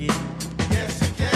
it? Yes, you can.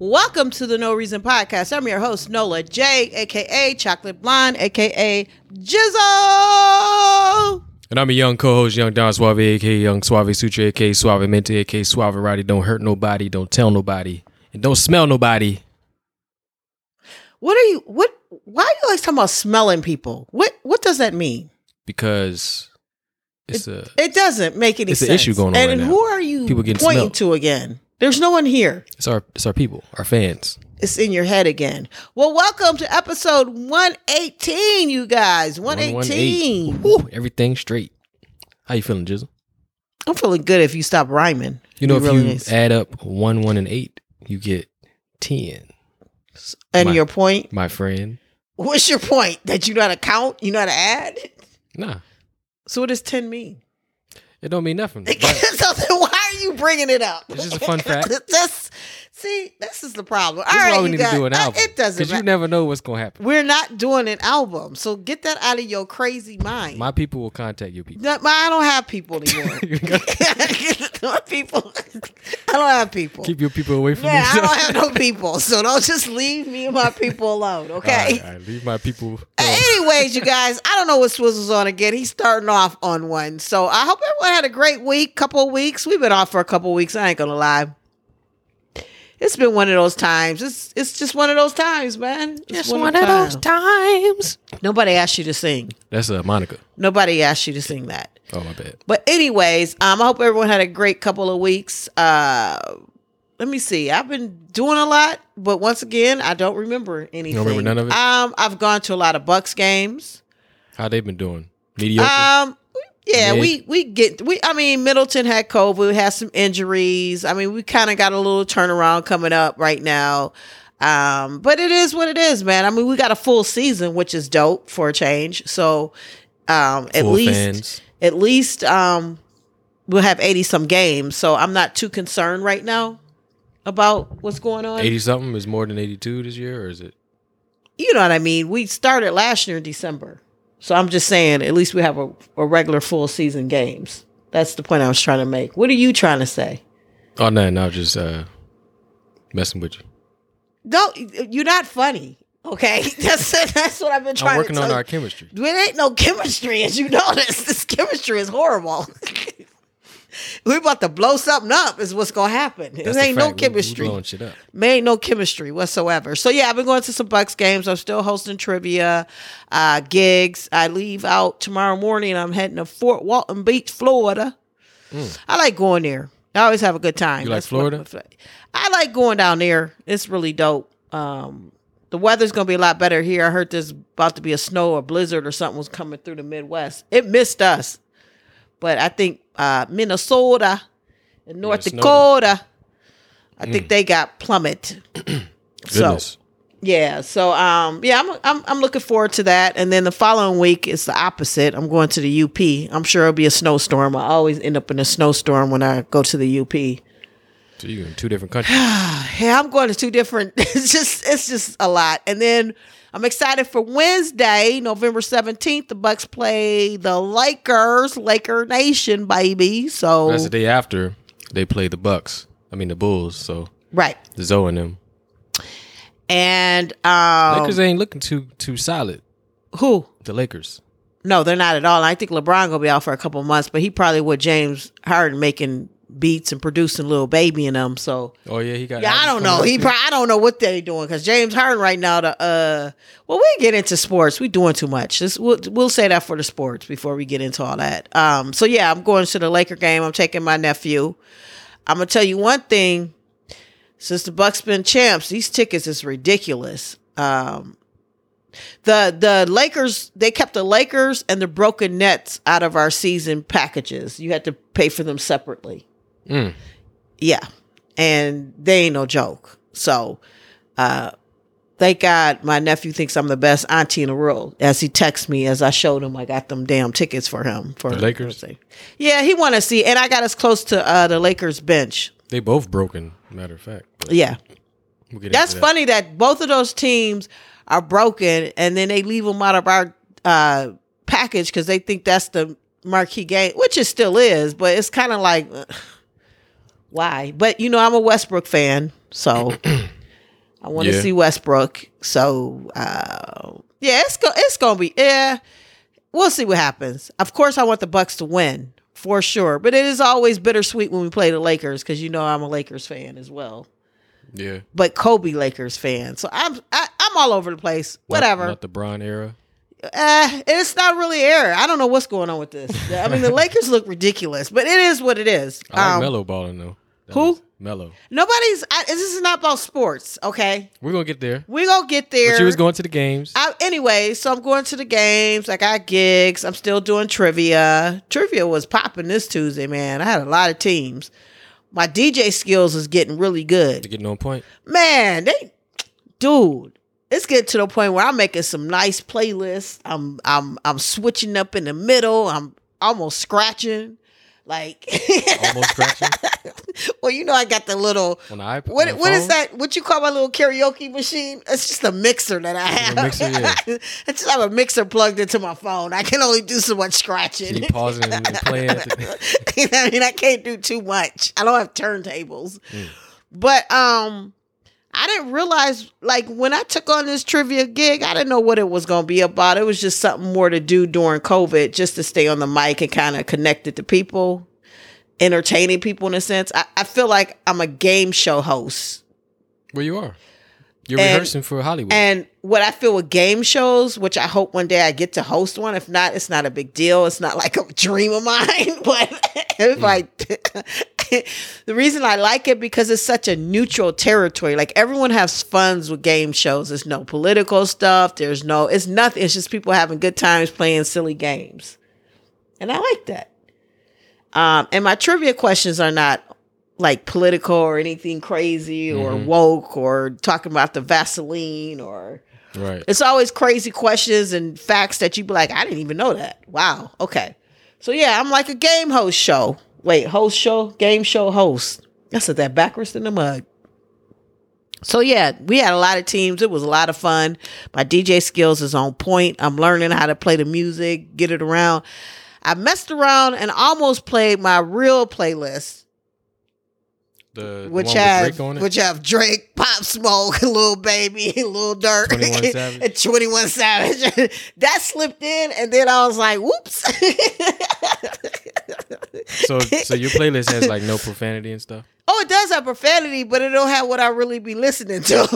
Welcome to the No Reason podcast. I'm your host, Nola J, a.k.a. Chocolate Blonde, a.k.a. Jizzle. And I'm a young co-host, Young Don Suave, a.k.a. Young Suave Sutra, a.k.a. Suave Mente, a.k.a. Suave Roddy. Don't hurt nobody, don't tell nobody, and don't smell nobody. Why are you always talking about smelling people? What does that mean? Because it doesn't make any sense. It's an issue going on right now. And who are you pointing to again? There's no one here. It's our people, our fans. It's in your head again. Well, welcome to episode 118, you guys. 118. Woo, everything straight. How you feeling, Jizzle? I'm feeling good if you stop rhyming. You know, if really you add up 1, 1, and 8, you get 10. And your point? My friend. What's your point? That you know how to count? You know how to add? Nah. So what does 10 mean? It don't mean nothing. So then why are you bringing it up? It's just a fun fact. This is the problem. All right, we need to do an album. It doesn't matter. Because you never know what's going to happen. We're not doing an album. So get that out of your crazy mind. My people will contact your people. I don't have people anymore. I don't have people. Keep your people away from me. Yeah, I don't have no people. So don't just leave me and my people alone, okay? All right, leave my people alone. Anyways, you guys, I don't know what Swizzle's on again. He's starting off on one. So I hope everyone had a great week, couple of weeks. We've been off for a couple of weeks. I ain't going to lie. It's been one of those times. It's just one of those times, man. It's just one of those times. Nobody asked you to sing. That's a Monica. Nobody asked you to sing that. Oh, my bad. But anyways, I hope everyone had a great couple of weeks. Let me see. I've been doing a lot, but once again, I don't remember anything. You don't remember none of it? I've gone to a lot of Bucks games. How they been doing? Mediocre? Yeah, Middleton had COVID, we had some injuries. I mean, we kind of got a little turnaround coming up right now. But it is what it is, man. I mean, we got a full season, which is dope for a change. So, at least we'll have 80 some games. So I'm not too concerned right now about what's going on. 80 something is more than 82 this year, or is it? You know what I mean? We started last year in December. So I'm just saying, at least we have a regular full season games. That's the point I was trying to make. What are you trying to say? Oh, no, I was just messing with you. No, you're not funny, okay? That's what I've been trying to do. I'm working on our chemistry. There ain't no chemistry, as you know. This chemistry is horrible. We're about to blow something up is what's going to happen. There ain't no chemistry. We're blowing shit up. There ain't no chemistry whatsoever. So, yeah, I've been going to some Bucks games. I'm still hosting trivia, gigs. I leave out tomorrow morning. I'm heading to Fort Walton Beach, Florida. Mm. I like going there. I always have a good time. You like Florida? I like going down there. It's really dope. The weather's going to be a lot better here. I heard there's about to be a snow or blizzard or something was coming through the Midwest. It missed us. But I think Minnesota and North Dakota, I think they got plummeted. Goodness. I'm looking forward to that. And then the following week is the opposite. I'm going to the UP. I'm sure it'll be a snowstorm. I always end up in a snowstorm when I go to the UP. So you're in two different countries. Yeah, I'm going to two different. It's just a lot. And then I'm excited for Wednesday, November 17th. The Bucks play the Lakers, Laker Nation, baby. So that's the day after they play the Bulls. So right, the Zoe and them. And Lakers ain't looking too solid. Who? The Lakers. No, they're not at all. I think LeBron gonna be out for a couple months, but he probably with James Harden making beats and producing Lil Baby in them. So he got. Yeah, I don't know. I don't know what they doing because James Harden right now. We get into sports. We doing too much. We'll say that for the sports before we get into all that. So yeah, I'm going to the Laker game. I'm taking my nephew. I'm gonna tell you one thing. Since the Bucks been champs, these tickets is ridiculous. The Lakers, they kept the Lakers and the broken nets out of our season packages. You had to pay for them separately. Mm. Yeah. And they ain't no joke. So, thank God my nephew thinks I'm the best auntie in the world, as he texts me as I showed him I got them damn tickets for him. For the Lakers? Yeah, he wanted to see. And I got us close to the Lakers bench. They both broken, matter of fact. Yeah. We'll That's that. Funny that both of those teams are broken and then they leave them out of our package because they think that's the marquee game, which it still is, but it's kind of like, why? But, you know, I'm a Westbrook fan, so I want to see Westbrook. So, yeah, it's going to be, we'll see what happens. Of course, I want the Bucks to win for sure, but it is always bittersweet when we play the Lakers because, you know, I'm a Lakers fan as well. Yeah, but Kobe Lakers fan, so I'm all over the place. Whatever. Not the Bron era. It's not really era. I don't know what's going on with this. I mean, the Lakers look ridiculous, but it is what it is. I like Melo balling though. Who? Melo. Nobody's. This is not about sports. Okay, we're gonna get there. But she was going to the games. Anyway, so I'm going to the games. I got gigs. I'm still doing trivia. Trivia was popping this Tuesday, man. I had a lot of teams. My DJ skills is getting really good. You're getting on point. Man, it's getting to the point where I'm making some nice playlists. I'm switching up in the middle. I'm almost scratching. Like almost scratching? Well, you know I got the little on the iPod, what is that? What you call my little karaoke machine? It's just a mixer that I have. Mixer, yeah. I just have a mixer plugged into my phone. I can only do so much scratching. You pausing and playing. You know, I mean, I can't do too much. I don't have turntables. Mm. But I didn't realize, like, when I took on this trivia gig, I didn't know what it was going to be about. It was just something more to do during COVID, just to stay on the mic and kind of connected to people, entertaining people in a sense. I feel like I'm a game show host. Well, you are. You're rehearsing for Hollywood. And what I feel with game shows, which I hope one day I get to host one. If not, it's not a big deal. It's not like a dream of mine. But if the reason I like it, because it's such a neutral territory. Like, everyone has funds with game shows. There's no political stuff. It's nothing. It's just people having good times playing silly games. And I like that. And my trivia questions are not like political or anything crazy or woke or talking about the Vaseline or right. It's always crazy questions and facts that you'd be like, I didn't even know that. Wow. Okay. So yeah, I'm like a game show host. I said that backwards in the mug. So yeah, we had a lot of teams. It was a lot of fun. My DJ skills is on point. I'm learning how to play the music, get it around. I messed around and almost played my real playlist. Which have Drake, Pop Smoke, Lil Baby, Lil Durk, 21 Savage. And 21 Savage. That slipped in, and then I was like, whoops. So your playlist has like no profanity and stuff? Oh, it does have profanity, but it don't have what I really be listening to.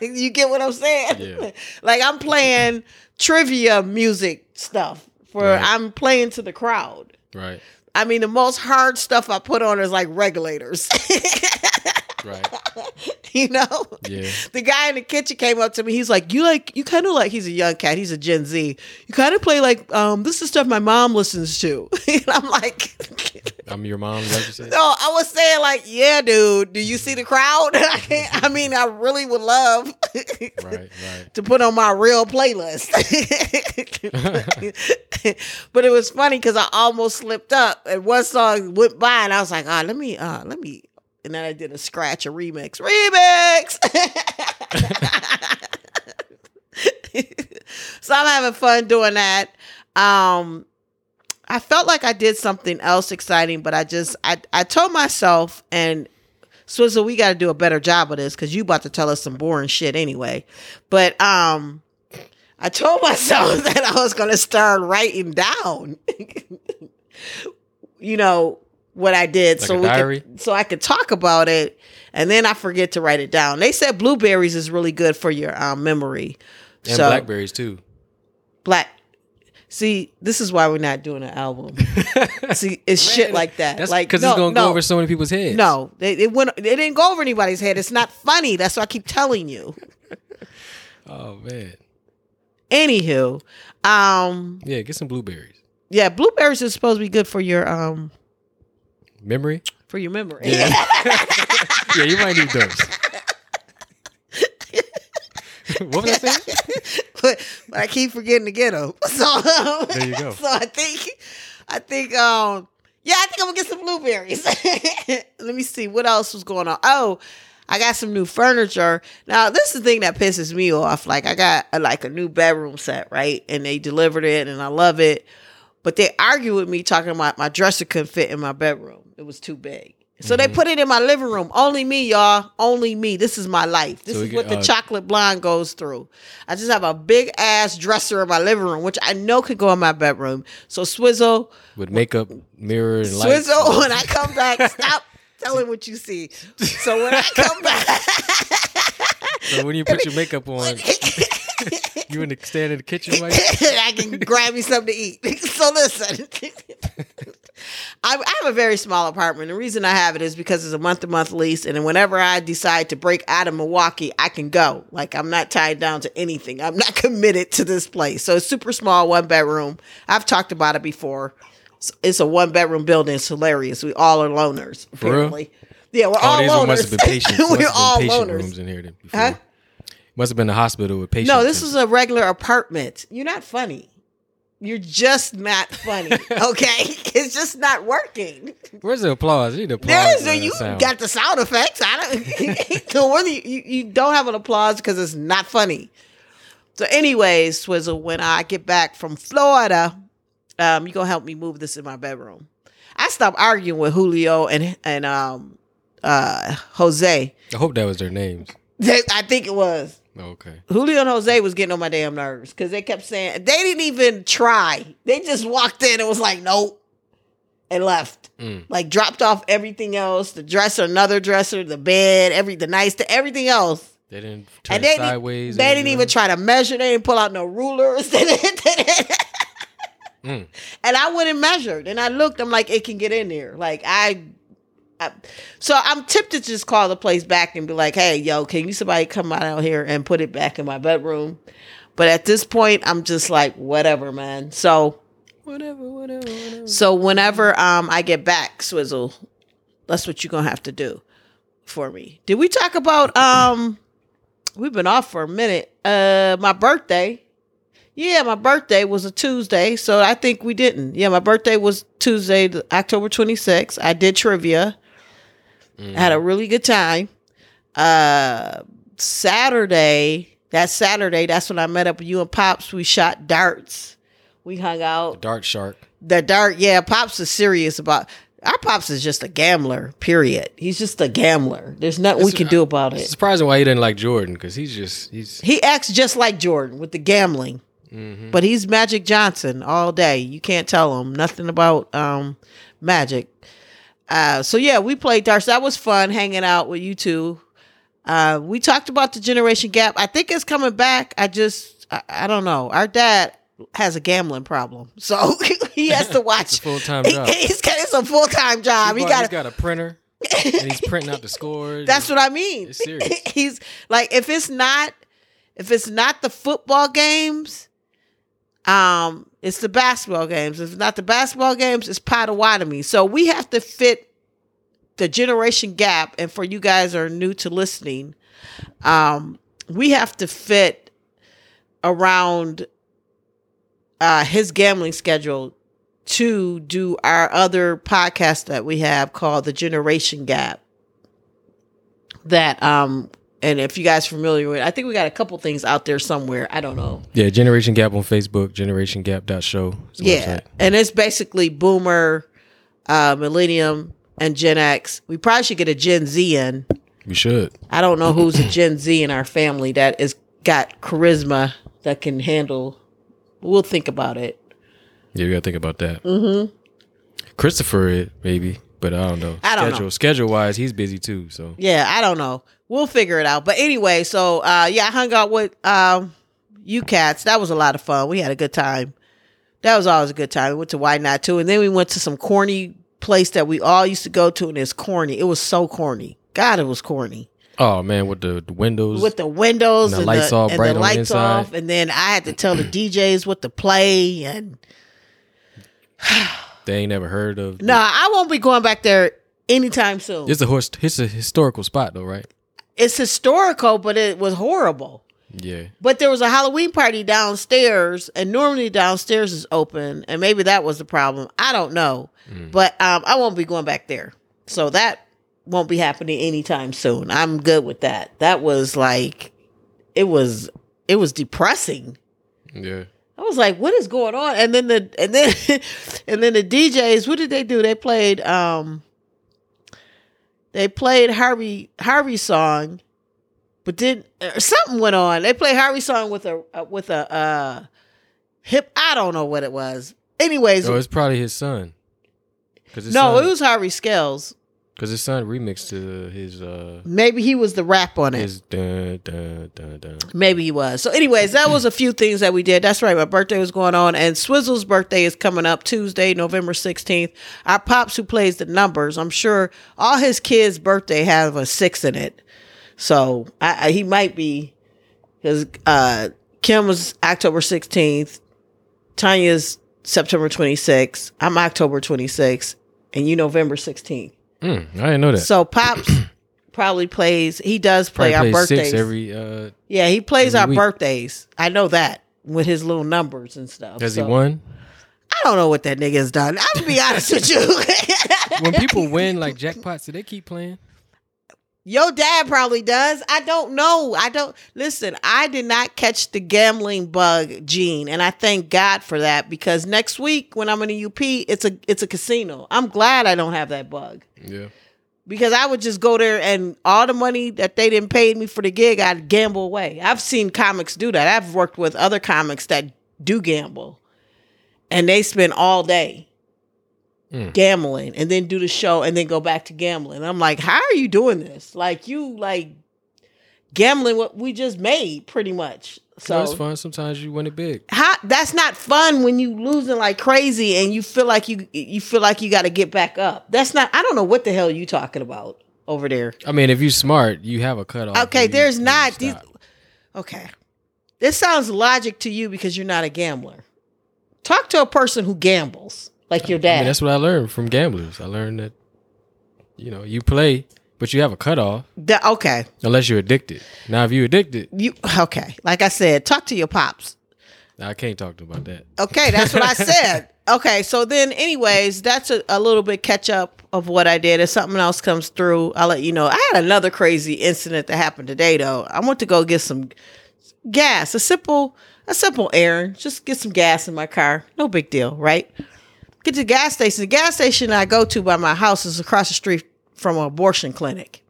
You get what I'm saying? Yeah. Like, I'm playing trivia music stuff. I'm playing to the crowd. Right. I mean, the most hard stuff I put on is like regulators. Right. You know? Yeah. The guy in the kitchen came up to me. He's like, he's a young cat. He's a Gen Z. You kind of play like, this is stuff my mom listens to. And I'm like. I'm your mom, is that what you said? No, I was saying like, yeah, dude, do you see the crowd? I mean, I really would love to put on my real playlist. But it was funny because I almost slipped up and one song went by and I was like, let me. And then I did a scratch, a remix. So I'm having fun doing that. I felt like I did something else exciting, but I told myself, and Swizzle, we got to do a better job of this because you about to tell us some boring shit anyway. But I told myself that I was going to start writing down, you know, what I did, like so I could talk about it, and then I forget to write it down. They said blueberries is really good for your memory, and so, blackberries too. See, this is why we're not doing an album. See, it's shit like that. That's like, because it's going to go over so many people's heads. No, it didn't go over anybody's head. It's not funny. That's what I keep telling you. Oh man. Anywho, yeah, get some blueberries. Yeah, blueberries is supposed to be good for your memory. For your memory. Yeah, yeah, you might need those. What was I saying? But I keep forgetting to get them. So there you go. So I think I'm gonna get some blueberries. Let me see what else was going on. Oh, I got some new furniture. Now, this is the thing that pisses me off. Like, I got a new bedroom set, right? And they delivered it, and I love it. But they argue with me talking about my dresser couldn't fit in my bedroom. It was too big. So they put it in my living room. Only me, y'all. Only me. This is my life. This is what the chocolate blonde goes through. I just have a big-ass dresser in my living room, which I know could go in my bedroom. So Swizzle. With makeup, mirror, and lights. Swizzle, when I come back, stop. Tell him what you see. So when I come back. So when you put your makeup on, you in the stand in the kitchen right now? I can grab me something to eat. So listen. I have a very small apartment. The reason I have it is because it's a month-to-month lease. And then whenever I decide to break out of Milwaukee, I can go. Like, I'm not tied down to anything. I'm not committed to this place. So it's super small, one bedroom. I've talked about it before. It's a one-bedroom building. It's hilarious. We all are loners, apparently. Yeah, we're all loners. Must have been patients. We're all patient loners. Rooms in here then before. Huh? Must have been a hospital with patients. No, this is a regular apartment. You're not funny. You're just not funny, okay? It's just not working. Where's the applause? You need applause. You got the sound effects. No wonder you don't have an applause because it's not funny. So anyways, Swizzle, when I get back from Florida... you gonna help me move this in my bedroom. I stopped arguing with Julio and Jose. I hope that was their names. I think it was. Okay. Julio and Jose was getting on my damn nerves because they kept saying they didn't even try. They just walked in and was like, nope, and left. Like dropped off everything else, the dresser, another dresser, the bed, everything else. They didn't turn sideways. They didn't even try to measure. They didn't pull out no rulers. And I went and measured, and I looked. I'm like, it can get in there. Like so I'm tipped to just call the place back and be like, hey, yo, can you somebody come out here and put it back in my bedroom? But at this point, I'm just like, whatever, man. So whatever. So whenever I get back, Swizzle, that's what you're gonna have to do for me. Did we talk about We've been off for a minute. My birthday. Yeah, my birthday was a Tuesday, so I think we didn't. Yeah, my birthday was Tuesday, October 26th. I did trivia. I had a really good time. Saturday, that's when I met up with you and Pops. We shot darts. We hung out. The dart shark. Yeah, Pops is serious about... Our Pops is just a gambler, period. He's just a gambler. There's nothing we can do about it. It's surprising why he didn't like Jordan, because he acts just like Jordan with the gambling. Mm-hmm. But he's Magic Johnson all day. You can't tell him nothing about Magic. So yeah, we played darts. That was fun hanging out with you two. We talked about the generation gap. I think it's coming back. I don't know. Our dad has a gambling problem, so he has to watch. It's a full-time job. It's a full-time job. He's got a printer, and he's printing out the scores. That's what I mean. It's serious. He's like, if it's not the football games, it's the basketball games. If it's not the basketball games, it's Potawatomi. So we have to fit the generation gap. And for you guys who are new to listening, we have to fit around his gambling schedule to do our other podcast that we have called The Generation Gap. That, and if you guys are familiar with it, I think we got a couple things out there somewhere. I don't know. Yeah, Generation Gap on Facebook, generationgap.show. Yeah, and it's basically Boomer, Millennium, and Gen X. We probably should get a Gen Z in. We should. I don't know who's a Gen Z in our family that is got charisma that can handle... We'll think about it. Yeah, we got to think about that. Mm-hmm. Christopher, maybe, but I don't know. Schedule-wise, he's busy too. So yeah, I don't know. We'll figure it out. But anyway, so yeah, I hung out with you cats. That was a lot of fun. We had a good time. That was always a good time. We went to Why Not Too, and then we went to some corny place that we all used to go to, and it's corny. It was so corny. God, it was corny. Oh man, with the windows, and the lights off, bright on the inside. And then I had to tell the DJs what to play, and they ain't never heard of. No, I won't be going back there anytime soon. It's a historical spot though, right? It's historical, but it was horrible. Yeah. But there was a Halloween party downstairs, and normally downstairs is open, and maybe that was the problem. I don't know, but I won't be going back there. So that won't be happening anytime soon. I'm good with that. That was like, it was depressing. Yeah. I was like, what is going on? And then the DJs, what did they do? They played Harvey's song, but then something went on. They played Harvey's song with a hip. I don't know what it was. Anyways, oh, it's probably his son. It was Harvey Scales. Because his son remixed to his. Maybe he was the rap on it. His dun, dun, dun, dun. Maybe he was. So, anyways, that was a few things that we did. That's right. My birthday was going on, and Swizzle's birthday is coming up Tuesday, November 16th. Our pops, who plays the numbers, I'm sure all his kids' birthday have a 6 in it. So he might be. Because Kim was October 16th. Tanya's September 26th. I'm October 26th, and you November 16th. I didn't know that. So Pops probably plays. He does play our birthdays. 6 every, yeah, he plays our birthdays. I know that with his little numbers and stuff. Has he won? I don't know what that nigga has done. I'm gonna be honest with you. When people win like jackpots, do they keep playing? Your dad probably does. I don't know. Listen, I did not catch the gambling bug gene, and I thank God for that, because next week when I'm in the UP, it's a casino. I'm glad I don't have that bug. Yeah. Because I would just go there, and all the money that they didn't pay me for the gig, I'd gamble away. I've seen comics do that. I've worked with other comics that do gamble, and they spend all day gambling, and then do the show, and then go back to gambling. I'm like, how are you doing this? Like, you like gambling what we just made, pretty much. So it's fun. Sometimes you win it big. That's not fun when you losing like crazy, and you feel like you got to get back up. That's not. I don't know what the hell you talking about over there. I mean, if you're smart, you have a cutoff. Okay, there's not these. Okay, this sounds logic to you because you're not a gambler. Talk to a person who gambles. Like your dad. I mean, that's what I learned from gamblers. I learned that, you play, but you have a cutoff. Okay. Unless you're addicted. Now, if you're addicted. Okay. Like I said, talk to your pops. I can't talk to them about that. Okay. That's what I said. Okay. So then, anyways, that's a little bit catch up of what I did. If something else comes through, I'll let you know. I had another crazy incident that happened today, though. I went to go get some gas. A simple errand. Just get some gas in my car. No big deal, right? Get to the gas station. The gas station I go to by my house is across the street from an abortion clinic.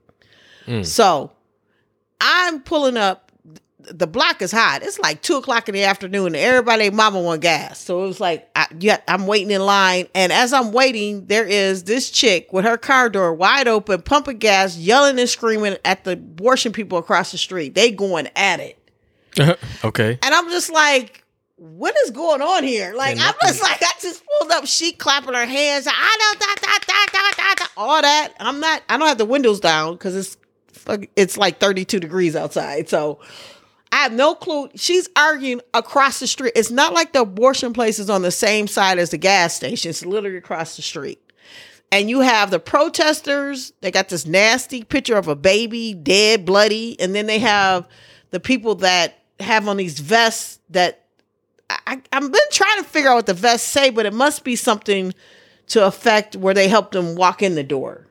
So I'm pulling up. The block is hot. It's like 2:00 in the afternoon, and everybody mama want gas. So it was like, I'm waiting in line. And as I'm waiting, there is this chick with her car door wide open, pumping gas, yelling and screaming at the abortion people across the street. They going at it. Okay. And I'm just like, what is going on here? Like, I'm just like, I just pulled up. She clapping her hands. All that. I don't have the windows down because it's like 32 degrees outside. So I have no clue. She's arguing across the street. It's not like the abortion place is on the same side as the gas station. It's literally across the street. And you have the protesters. They got this nasty picture of a baby, dead, bloody. And then they have the people that have on these vests that, I've been trying to figure out what the vests say, but it must be something to affect where they help them walk in the door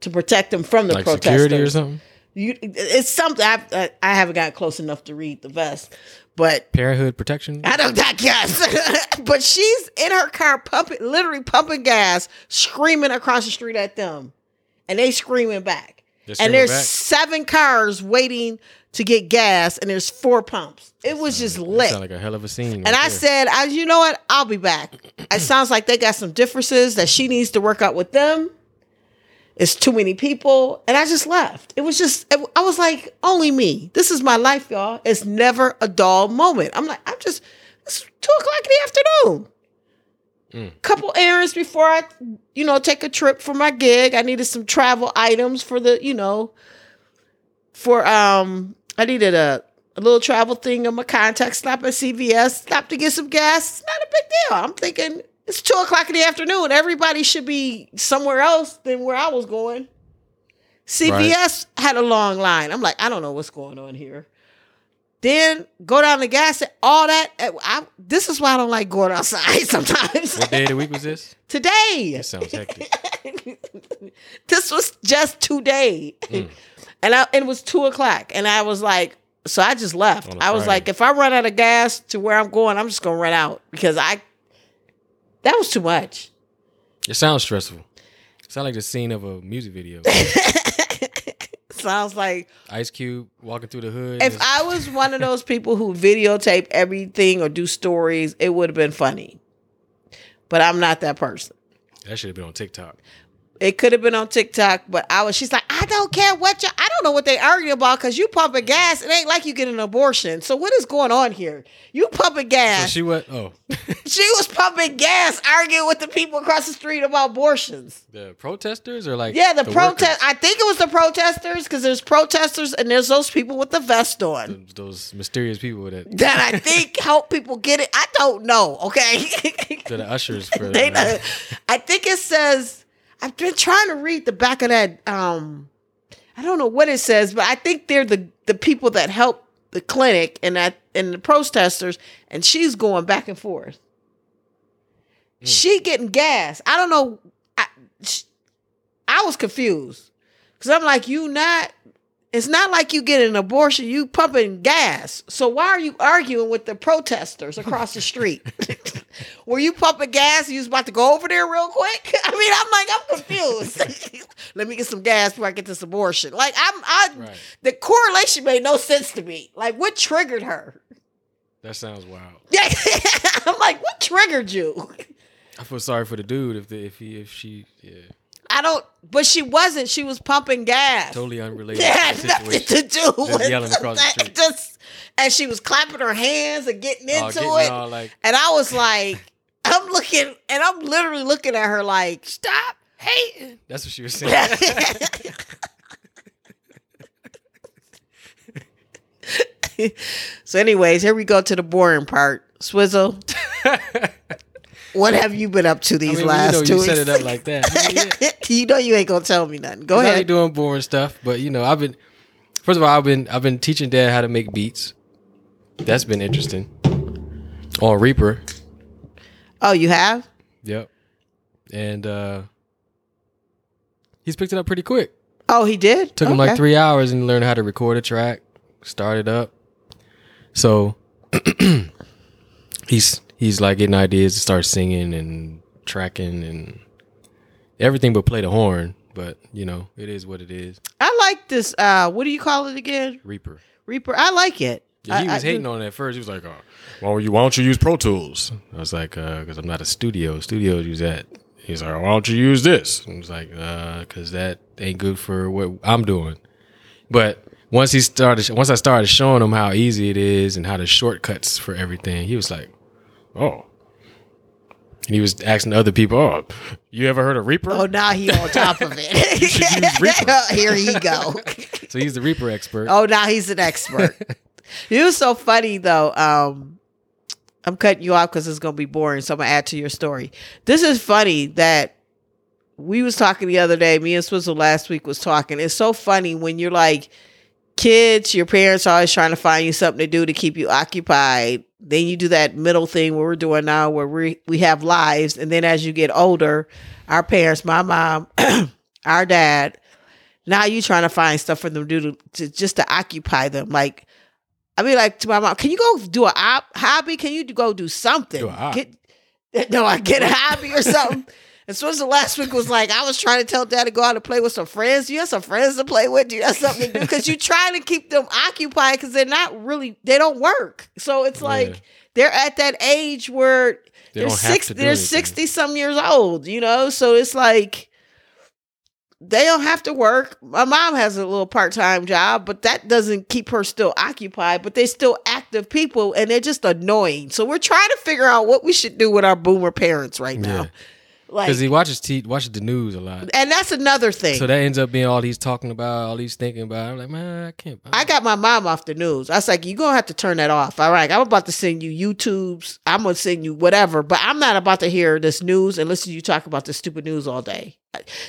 to protect them from the like protesters. Security or something? It's something. I haven't gotten close enough to read the vest, but Parenthood protection? I guess. But she's in her car literally pumping gas, screaming across the street at them, and they screaming back. There's 7 cars waiting to get gas, and there's 4 pumps. It was just lit. Sounds like a hell of a scene. And I said, you know what? I'll be back. It sounds like they got some differences that she needs to work out with them. It's too many people. And I just left. It was just, I was like, only me. This is my life, y'all. It's never a dull moment. I'm like, it's 2:00 in the afternoon. Couple errands before I, take a trip for my gig. I needed some travel items for the, for I needed a little travel thing on my contact. Stop at CVS. Stop to get some gas. It's not a big deal. I'm thinking it's 2:00 in the afternoon. Everybody should be somewhere else than where I was going. CVS had a long line. I'm like, I don't know what's going on here. Then go down the gas, all that. This is why I don't like going outside sometimes. What day of the week was this? Today. That sounds hectic. This was just today. Mm. And it was 2:00. And I was like, so I just left. I was like, if I run out of gas to where I'm going, I'm just going to run out because that was too much. It sounds stressful. Sounds like the scene of a music video. Sounds like Ice Cube walking through the hood. If I was one of those people who videotape everything or do stories, it would have been funny. But I'm not that person. That should have been on TikTok. It could have been on TikTok, but she's like, I don't care what I don't know what they arguing about because you pumping gas. It ain't like you get an abortion. So what is going on here? You pumping gas. So she went, she was pumping gas, arguing with the people across the street about abortions. The protesters or like? Yeah, the protest. I think it was the protesters because there's protesters and there's those people with the vest on. Those mysterious people that I think help people get it. I don't know. Okay. To the ushers. For I think it says. I've been trying to read the back of that. I don't know what it says, but I think they're the people that help the clinic and the protesters. And she's going back and forth. Mm. She getting gas. I don't know. I was confused because I'm like, it's not like you get an abortion. You pumping gas. So why are you arguing with the protesters across the street? Were you pumping gas? You was about to go over there real quick? I mean, I'm confused. Let me get some gas before I get this abortion. Like, the correlation made no sense to me. Like, what triggered her? That sounds wild. Yeah, I'm like, what triggered you? I feel sorry for the dude if she. But she wasn't. She was pumping gas. Totally unrelated. Yeah, had nothing to do with it. Yelling across the street. And she was clapping her hands and getting into it. And I was like, I'm looking, and I'm literally looking at her like, stop hating. That's what she was saying. So anyways, here we go to the boring part. Swizzle. What have you been up to these last 2 weeks? You set it up like that. I mean, yeah. You know you ain't gonna tell me nothing. Go ahead. I ain't doing boring stuff, but I've been teaching Dad how to make beats. That's been interesting. On Reaper. Oh, you have? Yep. And he's picked it up pretty quick. Oh, he did? Took him like 3 hours and learned how to record a track, start it up. So He's like getting ideas to start singing and tracking and everything but play the horn. But, it is what it is. I like this. What do you call it again? Reaper. I like it. Yeah, he was hating on it at first. He was like, oh, why don't you use Pro Tools? I was like, because I'm not a studio. Studios use that. He's like, why don't you use this? I was like, because that ain't good for what I'm doing. But once I started showing him how easy it is and how the shortcuts for everything, he was like, oh. And he was asking other people, oh, you ever heard of Reaper? Oh, now he on top of it. You should use Reaper. Here he go. So he's the Reaper expert. Oh, now he's an expert. It was so funny, though. I'm cutting you off because it's going to be boring, so I'm going to add to your story. This is funny that we was talking the other day. Me and Swizzle last week was talking. It's so funny when you're like kids, your parents are always trying to find you something to do to keep you occupied. Then you do that middle thing where we're doing now where we have lives. And then as you get older, our parents, my mom, our dad, now you trying to find stuff for them to do to occupy them. Like, I mean, like to my mom, can you go do a hobby? Can you go do something? Get a hobby or something. And so the last week was like, I was trying to tell Dad to go out and play with some friends. You have some friends to play with? Do you have something to do? Because you're trying to keep them occupied because they're not really, they don't work. So it's like they're at that age where they're 60 some years old, So it's like they don't have to work. My mom has a little part-time job, but that doesn't keep her still occupied, but they're still active people and they're just annoying. So we're trying to figure out what we should do with our boomer parents right now. Because he watches the news a lot. And that's another thing. So that ends up being all he's talking about, all he's thinking about. I'm like, man, I can't. I got my mom off the news. I was like, you're going to have to turn that off. All right, I'm about to send you YouTubes. I'm going to send you whatever. But I'm not about to hear this news and listen to you talk about this stupid news all day.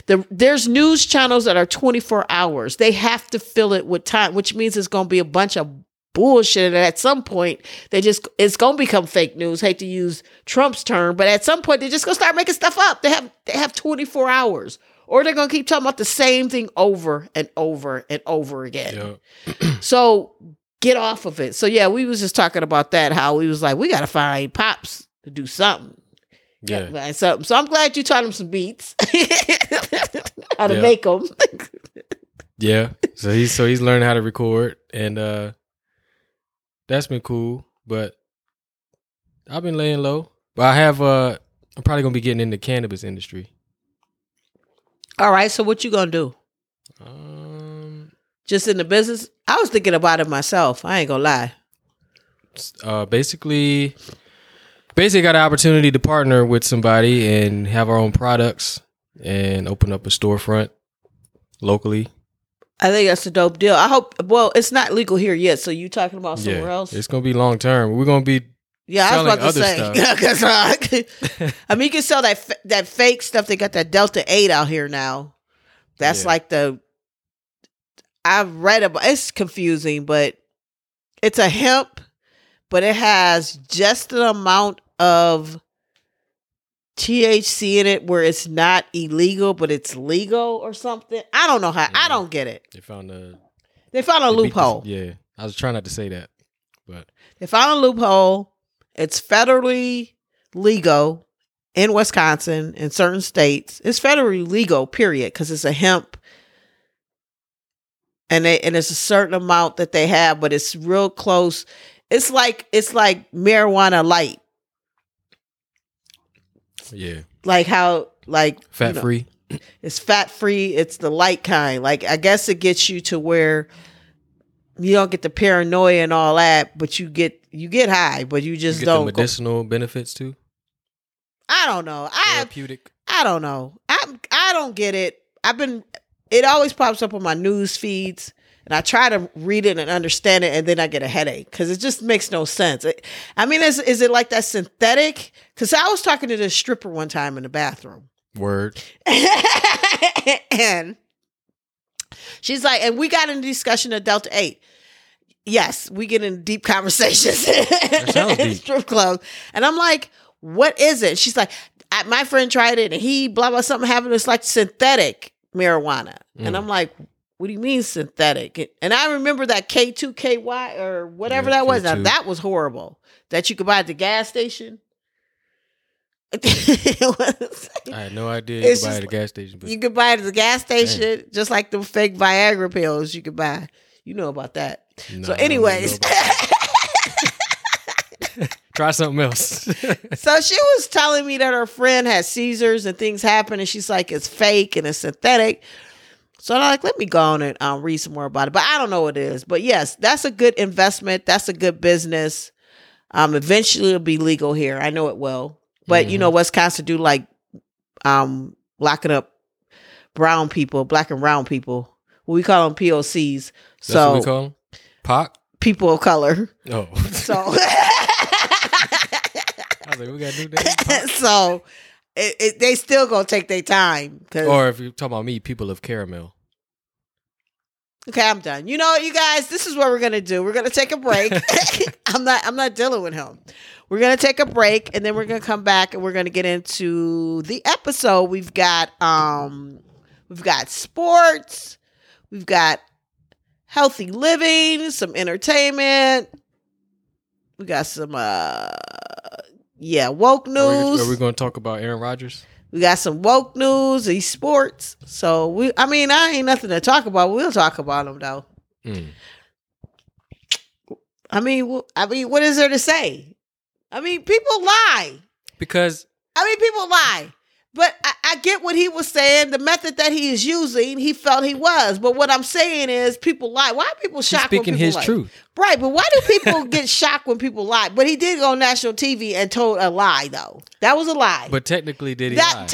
There's news channels that are 24 hours. They have to fill it with time, which means it's going to be a bunch of bullshit, and at some point it's gonna become fake news. Hate to use Trump's term, but at some point they're just gonna start making stuff up. They have 24 hours, or they're gonna keep talking about the same thing over and over and over again. Yeah. So get off of it. So yeah, we was just talking about that, how we was like, we gotta find Pops to do something. Yeah. So I'm glad you taught him some beats, how to make them. Yeah. So he's learning how to record, and that's been cool, but I've been laying low. But I have, I'm probably going to be getting in the cannabis industry. All right, so what you going to do? Just in the business? I was thinking about it myself. I ain't going to lie. Basically got an opportunity to partner with somebody and have our own products and open up a storefront locally. I think that's a dope deal. I hope. Well, it's not legal here yet, so you talking about somewhere else? It's gonna be long term. We're gonna be selling other stuff. Yeah, I was about to say. I mean, you can sell that fake stuff. They got that Delta 8 out here now. That's like the I've read about. It's confusing, but it's a hemp, but it has just an amount of THC in it where it's not illegal, but it's legal or something. I don't know how. Yeah. I don't get it. They found a loophole. I was trying not to say that, but they found a loophole. It's federally legal in Wisconsin and certain states. It's federally legal, period, because it's a hemp, and it's a certain amount that they have, but it's real close. It's like marijuana light. Yeah. Like how, like fat free. It's fat free. It's the light kind. Like, I guess it gets you to where you don't get the paranoia and all that, but you get high, but you just don't get the medicinal benefits too. I don't know. Therapeutic. I don't know. I don't get it. It always pops up on my news feeds, and I try to read it and understand it, and then I get a headache because it just makes no sense. Is it like that synthetic? Because I was talking to this stripper one time in the bathroom. Word. And she's like, and we got into discussion of Delta 8. Yes, we get in deep conversations in strip clubs. And I'm like, what is it? She's like, my friend tried it, and he blah, blah, something happened. It's like synthetic marijuana. Mm. And I'm like, what do you mean synthetic? And I remember that K2, KY, or whatever that was. K2. Now, that was horrible. That you could buy at the gas station. I had no idea you could buy at the gas station. But you could buy it at the gas station, just like the fake Viagra pills you could buy. You know about that. No, so anyways. Try something else. So she was telling me that her friend had seizures and things happen, and she's like, it's fake and it's synthetic. So I'm like, let me go on and read some more about it. But I don't know what it is. But yes, that's a good investment. That's a good business. Eventually it'll be legal here. I know it will. But you know, Wisconsin do like locking up brown people, black and brown people. We call them POCs. That's what we call them? POC? People of color. Oh. So I was like, we got to do that. So they still gonna take their time. Or if you're talking about me, people of caramel. Okay, I'm done. You know, you guys, this is what we're gonna do. We're gonna take a break. I'm not dealing with him. We're gonna take a break, and then we're gonna come back, and we're gonna get into the episode. We've got sports, we've got healthy living, some entertainment, we got some woke news. Are we going to talk about Aaron Rodgers? We got some woke news, these sports. So, I ain't nothing to talk about. We'll talk about them, though. Mm. I mean, what is there to say? I mean, people lie. Because... I mean, people lie. But I get what he was saying. The method that he is using, he felt he was. But what I'm saying is people lie. Why are people shocked when people lie? He's speaking his truth. Right, but why do people get shocked when people lie? But he did go on national TV and told a lie, though. That was a lie. But technically, did he lie?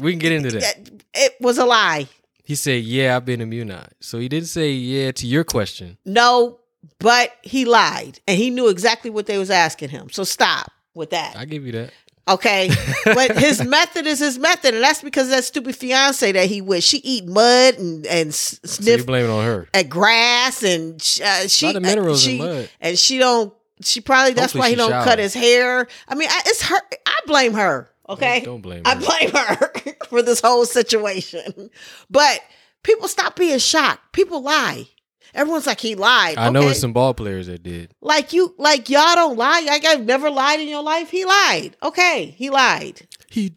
We can get into that. It was a lie. He said, yeah, I've been immunized. So he didn't say yeah to your question. No, but he lied. And he knew exactly what they was asking him. So stop with that. I give you that. Okay, but his method is his method, and that's because of that stupid fiance that he with. She eat mud and sniff. So blame it on her. At grass and she. A lot of minerals in mud. And she don't. She probably that's why he don't cut his hair. I mean, it's her. I blame her. Okay, don't blame her. I blame her for this whole situation. But people stop being shocked. People lie. Everyone's like, he lied. I know it's some ball players that did. Like y'all don't lie. Like I've never lied in your life. He lied. Okay, he lied. He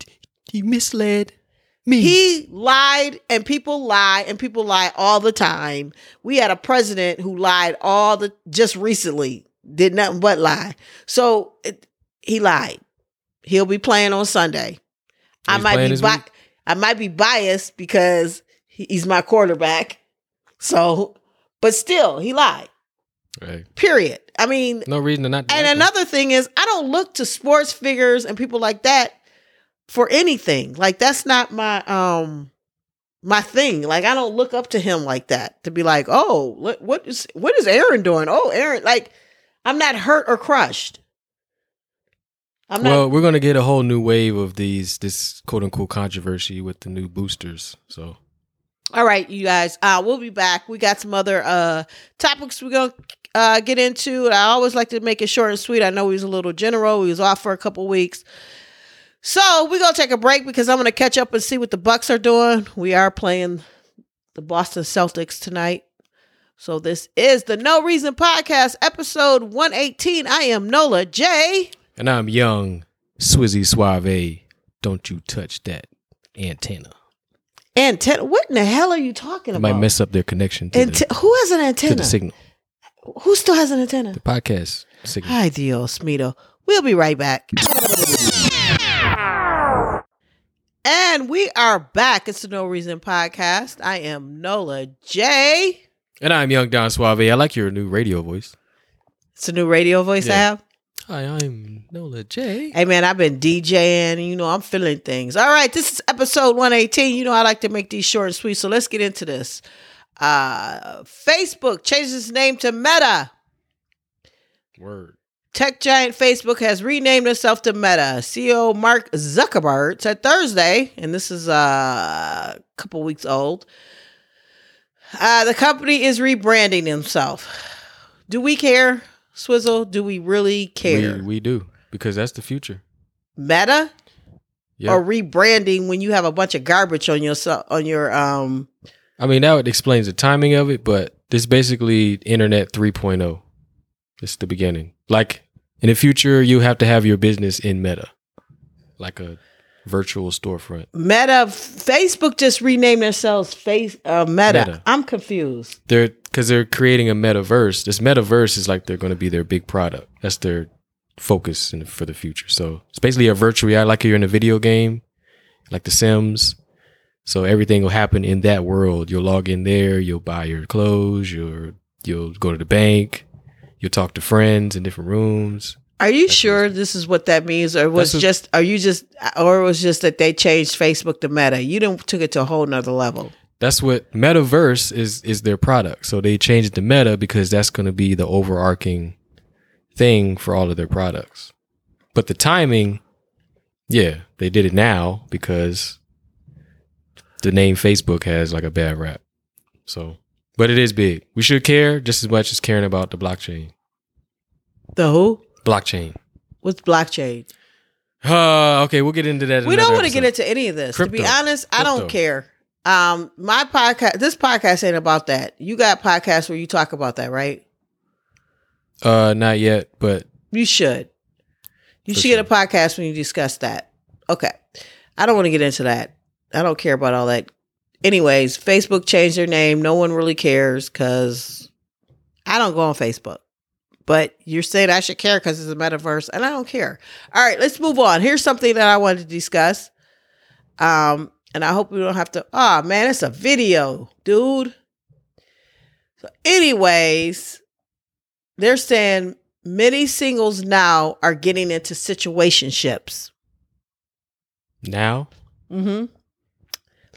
misled me. He lied, and people lie, all the time. We had a president who lied just recently. Did nothing but lie. So he lied. He'll be playing on Sunday. I might be biased because he's my quarterback. So. But still, he lied. Right. Period. I mean, no reason to not. And another thing is, I don't look to sports figures and people like that for anything. Like that's not my my thing. Like I don't look up to him like that to be like, oh, what is Aaron doing? Oh, Aaron, like I'm not hurt or crushed. Well, we're gonna get a whole new wave of this quote unquote controversy with the new boosters. So. All right, you guys, we'll be back. We got some other topics we're going to get into. I always like to make it short and sweet. I know we was a little general. We was off for a couple weeks. So we're going to take a break because I'm going to catch up and see what the Bucks are doing. We are playing the Boston Celtics tonight. So this is the No Reason Podcast, episode 118. I am Nola J. And I'm Young Swizzy Suave. Don't you touch that antenna. Antenna? What in the hell are you talking about? Might mess up their connection. Who has an antenna? To the signal. Who still has an antenna? The podcast signal. Ay, Dios mío. We'll be right back. And we are back. It's the No Reason Podcast. I am Nola J. And I'm Young Don Suave. I like your new radio voice. It's a new radio voice I have? Hi, I'm Nola J. Hey, man, I've been DJing. You know, I'm feeling things. All right, this is episode 118. You know, I like to make these short and sweet, so let's get into this. Facebook changed its name to Meta. Word. Tech giant Facebook has renamed itself to Meta. CEO Mark Zuckerberg said Thursday, and this is a couple weeks old, the company is rebranding themselves. Do we care? Swizzle, do we really care? We do, because that's the future. Meta? Yep. Or rebranding when you have a bunch of garbage on your I mean, now it explains the timing of it, but this basically Internet 3.0. It's the beginning. Like, in the future, you have to have your business in Meta. Like a virtual storefront. Meta, Facebook just renamed themselves Meta. I'm confused. Because they're creating a metaverse. This metaverse is like they're going to be their big product. That's their focus for the future. So it's basically a virtual reality, like you're in a video game, like The Sims. So everything will happen in that world. You'll log in there. You'll buy your clothes. You'll go to the bank. You'll talk to friends in different rooms. Are you sure this is what that means, or was just that they changed Facebook to Meta? You took it to a whole nother level. That's what Metaverse is their product. So they changed it to Meta because that's going to be the overarching thing for all of their products. But the timing, yeah, they did it now because the name Facebook has like a bad rap. So, but it is big. We should care just as much as caring about the blockchain. The who? Blockchain. What's blockchain? Okay, we'll get into that. We don't want to get into any of this. Crypto. To be honest, I don't care. My podcast, this podcast ain't about that. You got podcasts where you talk about that, right? Not yet, but you should. You should get a podcast when you discuss that. Okay. I don't want to get into that. I don't care about all that. Anyways, Facebook changed their name. No one really cares because I don't go on Facebook. But you're saying I should care because it's a metaverse, and I don't care. All right, let's move on. Here's something that I wanted to discuss. And I hope we don't have to, it's a video, dude. So anyways, they're saying many singles now are getting into situationships. Now? Mm-hmm.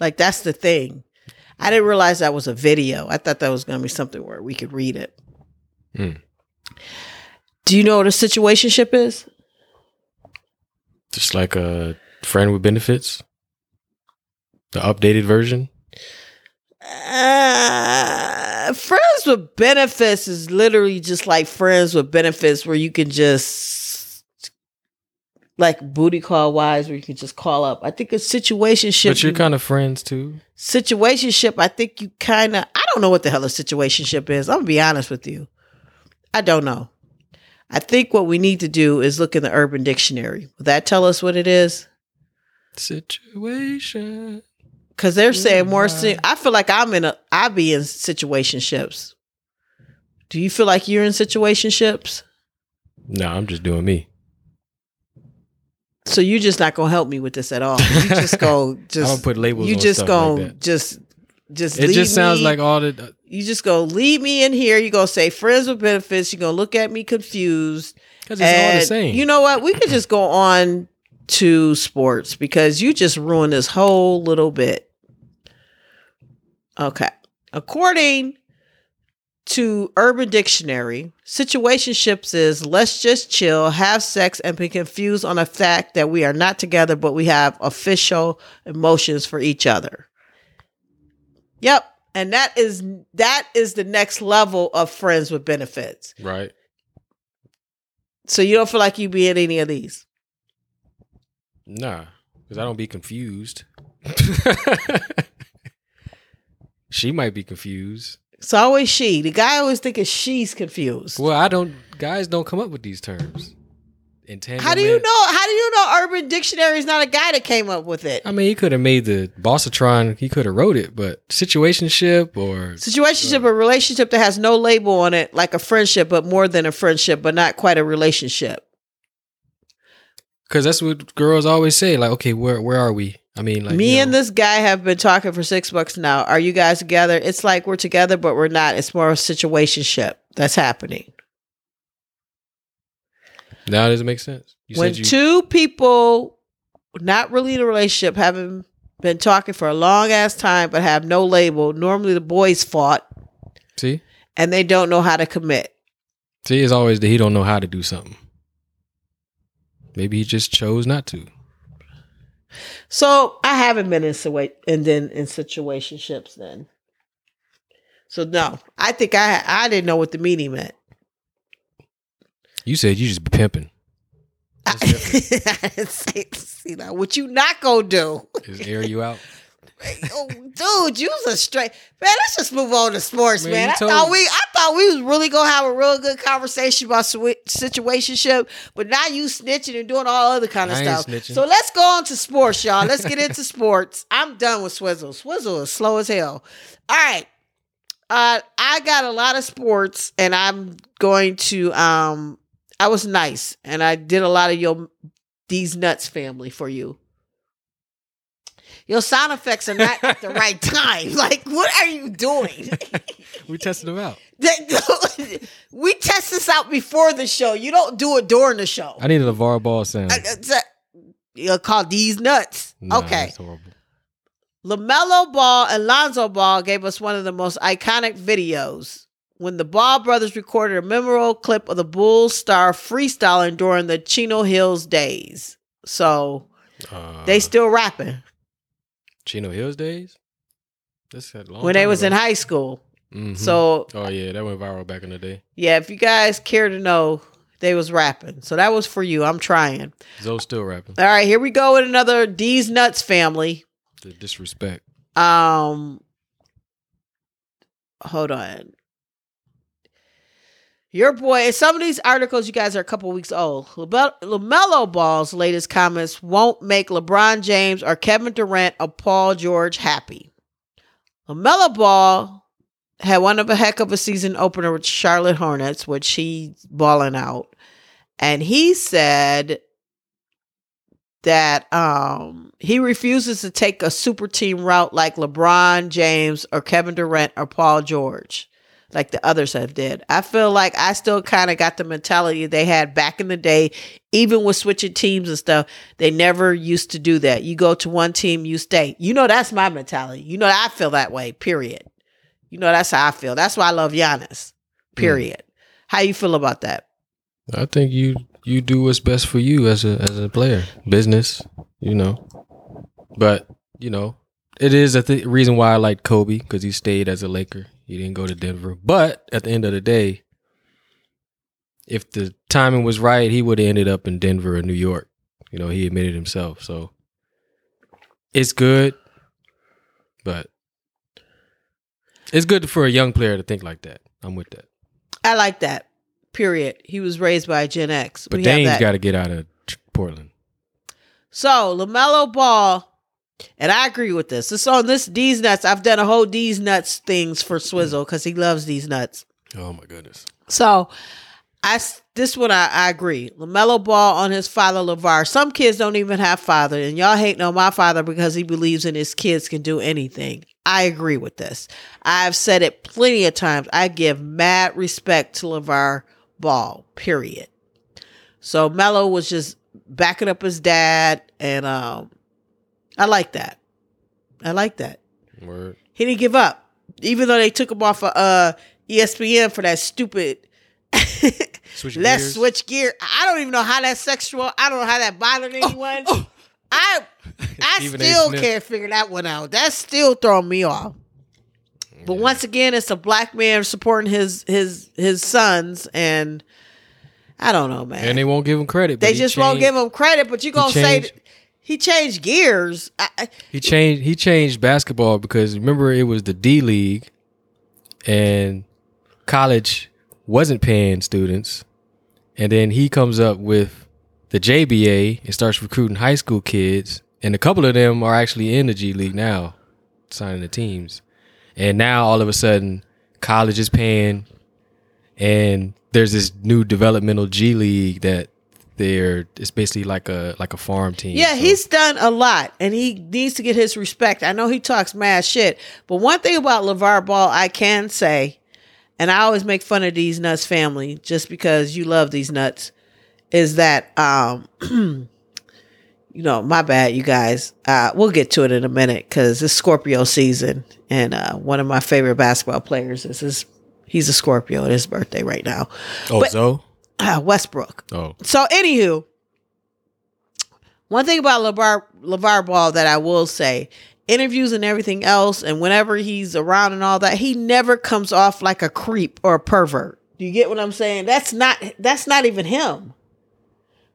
Like, that's the thing. I didn't realize that was a video. I thought that was going to be something where we could read it. Mm. Do you know what a situationship is? Just like a friend with benefits? The updated version? Friends with benefits is literally just like friends with benefits where you can just, like booty call wise, where you can just call up. I think a situationship. But you're kind of friends too. Situationship, I think you kind of, I don't know what the hell a situationship is. I'm going to be honest with you. I don't know. I think what we need to do is look in the Urban Dictionary. Will that tell us what it is? Situation. Because they're saying more. I feel like I be in situationships. Do you feel like you're in situationships? No, I'm just doing me. So you're just not going to help me with this at all. You just go, just. I don't put labels on stuff. You just going like just it just sounds like all the. You just going to leave me in here. You're going to say friends with benefits. You're going to look at me confused. Because it's all the same. You know what? We could just go on to sports because you just ruined this whole little bit. Okay. According to Urban Dictionary, situationships is let's just chill, have sex, and be confused on the fact that we are not together, but we have official emotions for each other. Yep. And that is the next level of friends with benefits. Right. So you don't feel like you be in any of these? Nah, because I don't be confused. She might be confused. It's always she. The guy always thinking she's confused. Well, guys don't come up with these terms. How do you know Urban Dictionary is not a guy that came up with it? I mean, he could have made the Bossatron, he could have wrote it, but situationship, a relationship that has no label on it, like a friendship, but more than a friendship, but not quite a relationship. Because that's what girls always say, like, okay, where are we? I mean, like, me and this guy have been talking for 6 months now. Are you guys together? It's like we're together, but we're not. It's more of a situationship that's happening. Now it doesn't make sense. Two people, not really in a relationship, haven't been talking for a long ass time, but have no label. Normally the boys fought. See? And they don't know how to commit. See, it's always that he don't know how to do something. Maybe he just chose not to. So I haven't been in situationships then. So no, I think I didn't know what the meaning meant. You said you just be pimping. I didn't say that. What you not gonna do is air you out. Dude, you was a straight man. Let's just move on to sports, man. I thought we was really gonna have a real good conversation about situationship, but now you snitching and doing all other kind of stuff. Snitching. So let's go on to sports, y'all. Let's get into sports. I'm done with Swizzle. Swizzle is slow as hell. All right, I got a lot of sports, and I'm going to. I was nice, and I did a lot of these nuts family for you. Your sound effects are not at the right time. Like, what are you doing? We tested them out. We test this out before the show. You don't do it during the show. I need a LeVar Ball sound. You'll call these nuts. Nah, okay. That's horrible. LaMelo Ball and Lonzo Ball gave us one of the most iconic videos when the Ball brothers recorded a memorable clip of the Bulls star freestyling during the Chino Hills days. So they still rapping. Chino Hills days? That's a long when they was ago. In high school. Mm-hmm. So oh yeah, that went viral back in the day. Yeah, if you guys care to know, they was rapping. So that was for you. I'm trying. Zoe's still rapping. All right, here we go with another D's Nuts family. The disrespect. Hold on. Your boy, in some of these articles, you guys are a couple weeks old. LaMelo Ball's latest comments won't make LeBron James or Kevin Durant or Paul George happy. LaMelo Ball had one of a heck of a season opener with Charlotte Hornets, which he's balling out. And he said that he refuses to take a super team route like LeBron James or Kevin Durant or Paul George, like the others have did. I feel like I still kind of got the mentality they had back in the day, even with switching teams and stuff. They never used to do that. You go to one team, you stay. You know, that's my mentality. You know, I feel that way, period. You know, that's how I feel. That's why I love Giannis, period. Mm. How you feel about that? I think you do what's best for you as a player, business, you know. But, you know, it is a reason why I like Kobe, because he stayed as a Laker. He didn't go to Denver. But at the end of the day, if the timing was right, he would have ended up in Denver or New York. You know, he admitted himself. So it's good, but it's good for a young player to think like that. I'm with that. I like that. Period. He was raised by Gen X. But Dame's got to get out of Portland. So LaMelo Ball, and I agree with this. It's on this D's Nuts. I've done a whole D's Nuts things for Swizzle because he loves D's Nuts. Oh my goodness. So I agree. LaMelo Ball on his father LaVar. Some kids don't even have father, and y'all hating on my father because he believes in his kids can do anything. I agree with this. I've said it plenty of times. I give mad respect to LaVar Ball, period. So Melo was just backing up his dad, and I like that. I like that. Word. He didn't give up, even though they took him off of ESPN for that stupid switch gear. I don't even know how that's sexual. I don't know how that bothered anyone. I still can't figure that one out. That's still throwing me off. But once again, it's a black man supporting his sons, and I don't know, man. And they won't give him credit. They just won't give him credit. But you're gonna say he changed gears. He changed basketball because remember it was the D League, and college wasn't paying students, and then he comes up with the JBA and starts recruiting high school kids, and a couple of them are actually in the G League now, signing the teams. And now all of a sudden, college is paying, and there's this new developmental G League that it's basically like a farm team. Yeah, so he's done a lot, and he needs to get his respect. I know he talks mad shit, but one thing about LeVar Ball I can say, and I always make fun of These Nuts family just because you love These Nuts, is that you know, my bad, you guys. We'll get to it in a minute because it's Scorpio season, and one of my favorite basketball players is he's a Scorpio, and his birthday right now. Oh, so? Westbrook. Oh. So, anywho, one thing about LaVar Ball that I will say, interviews and everything else, and whenever he's around and all that, he never comes off like a creep or a pervert. Do you get what I'm saying? That's not even him.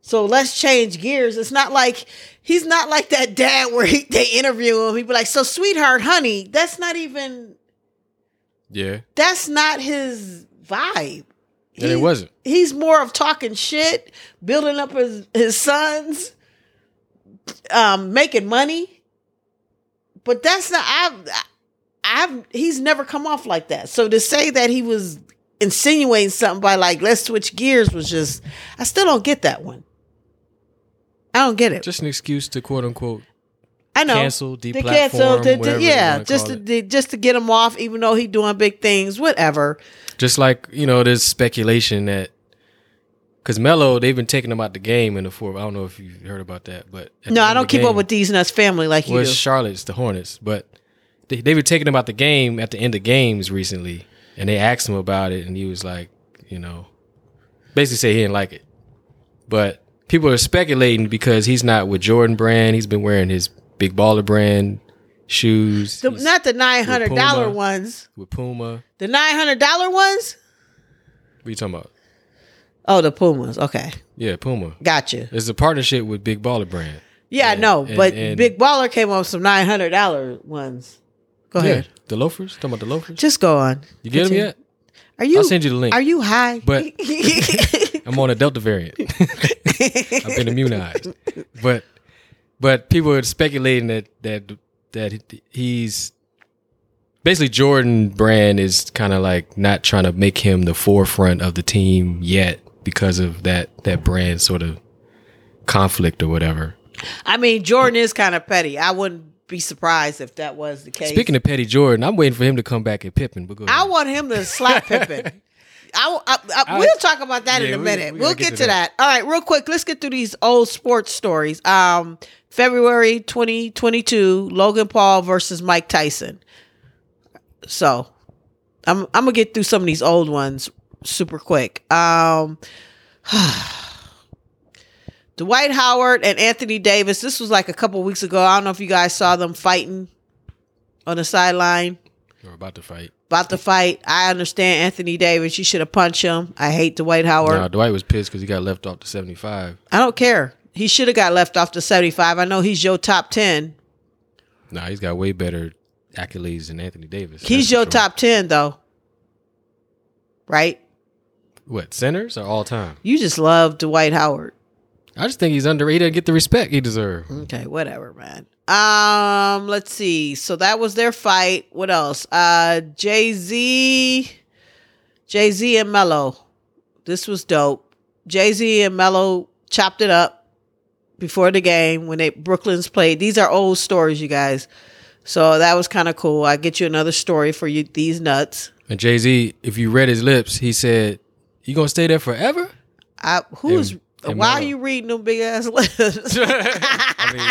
So let's change gears. It's not like he's not like that dad where they interview him. He'd be like, "So, sweetheart, honey," that's not even. Yeah. That's not his vibe. And it wasn't. He's more of talking shit, building up his sons, making money. But that's not. He's never come off like that. So to say that he was insinuating something by like, "Let's switch gears," was just. I still don't get that one. I don't get it. Just an excuse to quote unquote. I know. Cancel, deplatform, yeah, just to get him off, even though he's doing big things, whatever. Just like, you know, there's speculation that because Melo, they've been taking him out the game in the fourth. I don't know if you heard about that, but no, I don't keep up with These Nuts family like you do. It's Charlotte's, the Hornets, but they've been taking him out the game at the end of games recently, and they asked him about it, and he was like, you know, basically say he didn't like it, but people are speculating because he's not with Jordan Brand. He's been wearing his Big Baller Brand shoes. Not the $900 ones. With Puma. The $900 ones? What are you talking about? Oh, the Pumas. Okay. Yeah, Puma. Gotcha. It's a partnership with Big Baller Brand. Yeah, but Big Baller came up with some $900 ones. Go ahead. The loafers? Talking about the loafers? Just go on. You get them yet? I'll send you the link. Are you high? But I'm on a Delta variant. I've been immunized. But people are speculating that he's basically Jordan Brand is kind of like not trying to make him the forefront of the team yet because of that brand sort of conflict or whatever. I mean, Jordan is kind of petty. I wouldn't be surprised if that was the case. Speaking of petty Jordan, I'm waiting for him to come back at Pippen. But go ahead. I want him to slap Pippen. We'll talk about that in a minute. We'll get to that. All right, real quick, let's get through these old sports stories. February 2022, Logan Paul versus Mike Tyson. So I'm gonna get through some of these old ones super quick. Dwight Howard and Anthony Davis. This was like a couple weeks ago. I don't know if you guys saw them fighting on the sideline. They're about to fight. I understand Anthony Davis. You should have punched him. I hate Dwight Howard. No, Dwight was pissed because he got left off the 75. I don't care. He should have got left off the 75. I know he's your top 10. Nah, he's got way better accolades than Anthony Davis. He's your top 10, though. Right? What, centers or all time? You just love Dwight Howard. I just think he's underrated and get the respect he deserves. Okay, whatever, man. Let's see. So that was their fight. What else? Jay-Z and Mello. This was dope. Jay-Z and Mello chopped it up before the game when Brooklyn's played. These are old stories, you guys. So that was kind of cool. I'll get you another story for you, these nuts. And Jay-Z, if you read his lips, he said, "You gonna stay there forever?" Why are you reading them big ass lips? I mean,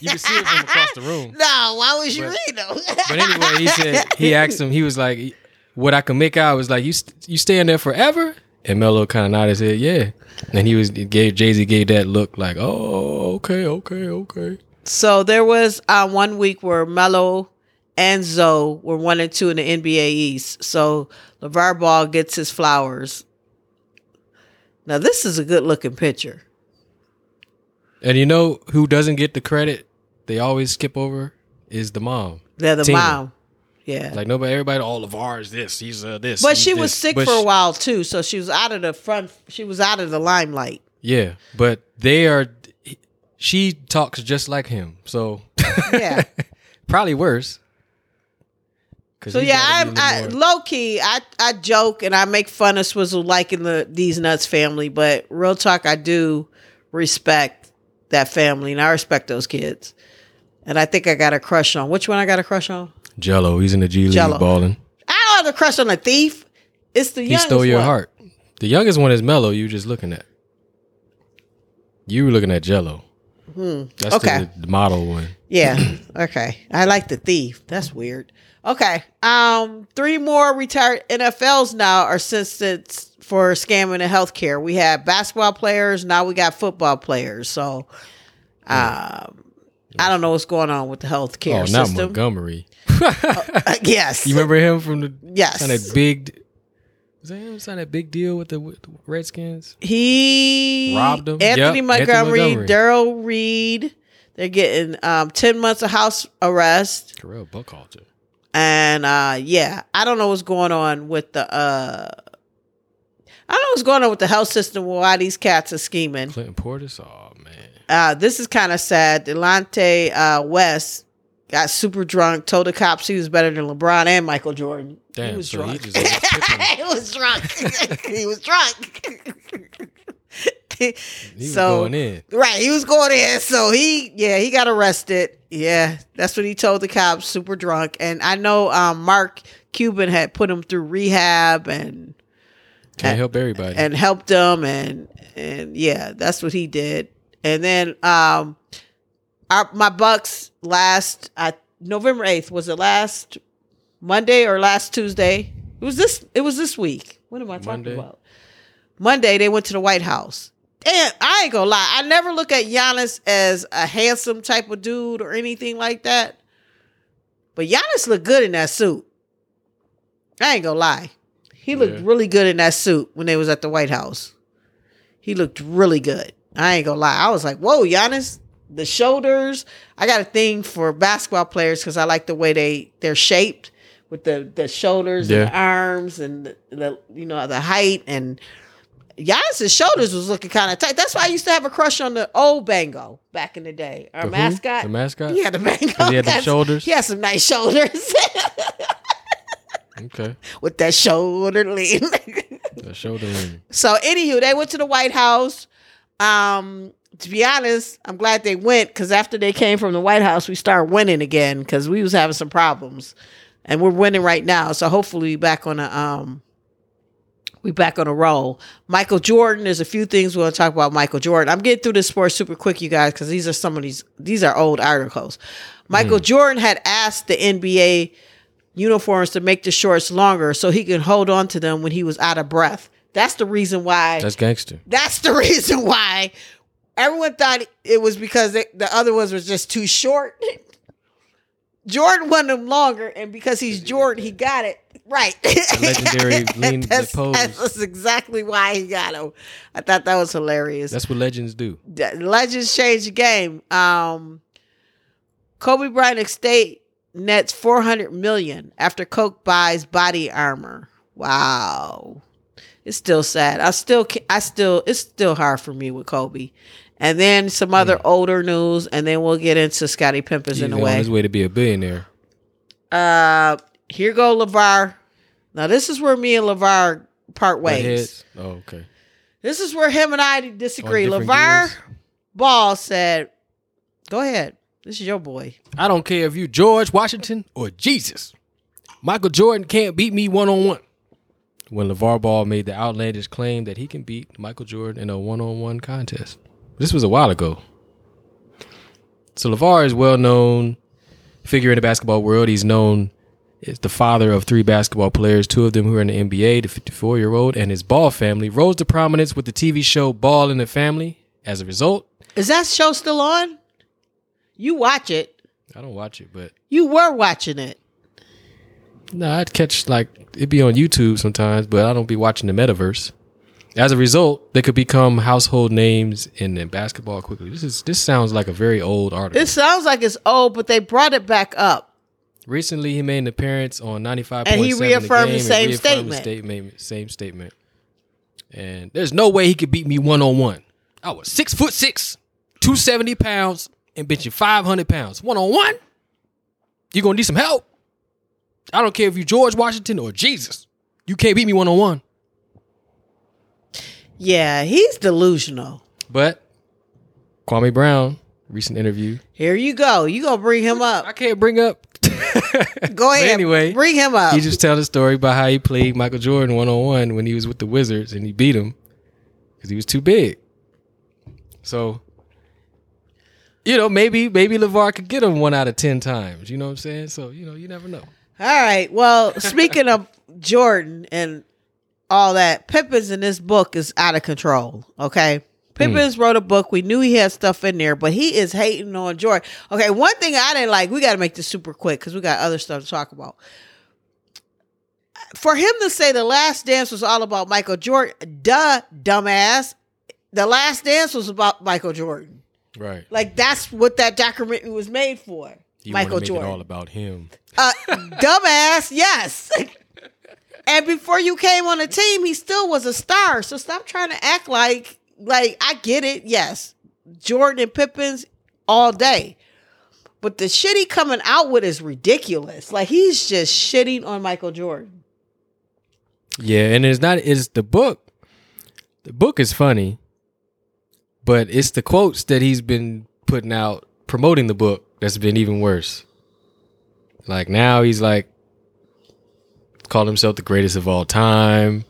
you can see it from across the room. No, why would you read them? But anyway, he asked him, he was like, what I can make out was like, you staying there forever? And Melo kind of nodded his head, yeah. And Jay-Z gave that look like, oh, okay. So there was 1 week where Melo and Zoe were 1 and 2 in the NBA East. So LeVar Ball gets his flowers. Now, this is a good-looking picture. And you know who doesn't get the credit they always skip over is the mom. Yeah, the mom. Yeah. Like, LeVar is this. He's this. But she was sick for a while, too, so she was out of the front. She was out of the limelight. Yeah, but she talks just like him, so. Yeah. Probably worse. So yeah, I low key, I joke and I make fun of Swizzle liking these nuts family, but real talk, I do respect that family and I respect those kids. And I think I got a crush on Jello. He's in the G League balling. I don't have a crush on a thief. It's the youngest one. He stole your heart. The youngest one is Mello. You just looking at. You were looking at Jello. That's okay. The model one. Yeah. Okay. I like the thief. That's weird. Okay. 3 more retired NFLs now are sentenced for scamming in healthcare. We had basketball players. Now we got football players. So, I don't know what's going on with the healthcare system. Oh, not Montgomery. Yes. You remember him from the was that him signed that big deal with the Redskins? He robbed them. Anthony Montgomery. Darrell Reed. They're getting 10 months of house arrest. Terrell Buckhalter. And I don't know what's going on with the health system with why these cats are scheming. Clinton Portis, oh man. This is kind of sad. Delonte West got super drunk, told the cops he was better than LeBron and Michael Jordan. Damn, he was drunk. He was drunk. He was drunk. He was going in. So he got arrested. Yeah, that's what he told the cops, super drunk. And I know Mark Cuban had put him through rehab and can't help everybody and helped him and yeah, that's what he did. And then my Bucks last November 8th, was it last Monday or last Tuesday? It was this week. What am I talking about? Monday, they went to the White House. And I ain't gonna lie, I never look at Giannis as a handsome type of dude or anything like that. But Giannis looked good in that suit. I ain't gonna lie. He looked really good in that suit when they was at the White House. He looked really good. I ain't gonna lie. I was like, whoa, Giannis, the shoulders. I got a thing for basketball players because I like the way they're shaped with the shoulders and the arms and the height and Giannis' shoulders was looking kind of tight. That's why I used to have a crush on the old Bango back in the day. Our mascot. The mascot? Yeah, the Bango. He had the shoulders? He had some nice shoulders. Okay. With that shoulder lean. So, anywho, they went to the White House. To be honest, I'm glad they went, because after they came from the White House, we started winning again, because we was having some problems, and we're winning right now. So hopefully we back on a roll. Michael Jordan, there's a few things we're going to talk about Michael Jordan. I'm getting through this sport super quick, you guys, because these are some of these are old articles. Michael Jordan had asked the NBA uniforms to make the shorts longer so he could hold on to them when he was out of breath. That's the reason why. That's gangster. That's the reason why everyone thought it was because the other ones were just too short. Jordan wanted them longer, and because he's Jordan, he got it. Right. Legendary lean pose. That's exactly why he got him. I thought that was hilarious. That's what legends do. Legends change the game. Kobe Bryant estate nets $400 million after Coke buys body armor. Wow. It's still sad. It's still hard for me with Kobe. And then some other older news, and then we'll get into Scottie Pimpers in a way. On his way to be a billionaire. Here go LeVar. Now this is where me and LeVar part ways. Oh, okay. This is where him and I disagree. LeVar Ball said, "Go ahead. This is your boy. I don't care if you George Washington or Jesus. Michael Jordan can't beat me 1-on-1." When LeVar Ball made the outlandish claim that he can beat Michael Jordan in a 1-on-1 contest. This was a while ago. So LeVar is a well-known figure in the basketball world. He's known is the father of three basketball players, two of them who are in the NBA, the 54-year-old and his Ball family, rose to prominence with the TV show Ball and the Family. As a result... Is that show still on? You watch it. I don't watch it, but... You were watching it. No, I'd catch, it'd be on YouTube sometimes, but I don't be watching the Metaverse. As a result, they could become household names in basketball quickly. This sounds like a very old article. It sounds like it's old, but they brought it back up. Recently, he made an appearance on 95.7 and he reaffirmed the same statement. Same statement. And there's no way he could beat me 1-on-1. I was 6'6", 270 pounds, and bitching 500 pounds. 1-on-1? You're going to need some help. I don't care if you George Washington or Jesus. You can't beat me 1-on-1. Yeah, he's delusional. But Kwame Brown, recent interview. Here you go. You going to bring him up. I can't bring up. Go ahead. Anyway, bring him up. He just tells the story about how he played Michael Jordan 1-on-1 when he was with the Wizards and he beat him because he was too big. So, maybe LeVar could get him 1 out of 10 times. You know what I'm saying? So, you never know. All right. Well, speaking of Jordan and all that, Pippin's in this book is out of control. Okay. Pippins wrote a book. We knew he had stuff in there, but he is hating on Jordan. Okay, one thing I didn't like, we got to make this super quick because we got other stuff to talk about. For him to say The Last Dance was all about Michael Jordan, duh, dumbass. The Last Dance was about Michael Jordan. Right. That's what that documentary was made for, you Michael Jordan. You want to make it all about him. Dumbass, yes. And before you came on the team, he still was a star, so stop trying to act like I get it, yes, Jordan and Pippins all day, but the shit he coming out with is ridiculous. He's just shitting on Michael Jordan. Yeah, and it's not. It's the book. The book is funny, but it's the quotes that he's been putting out promoting the book that's been even worse. Now he's called himself the greatest of all time.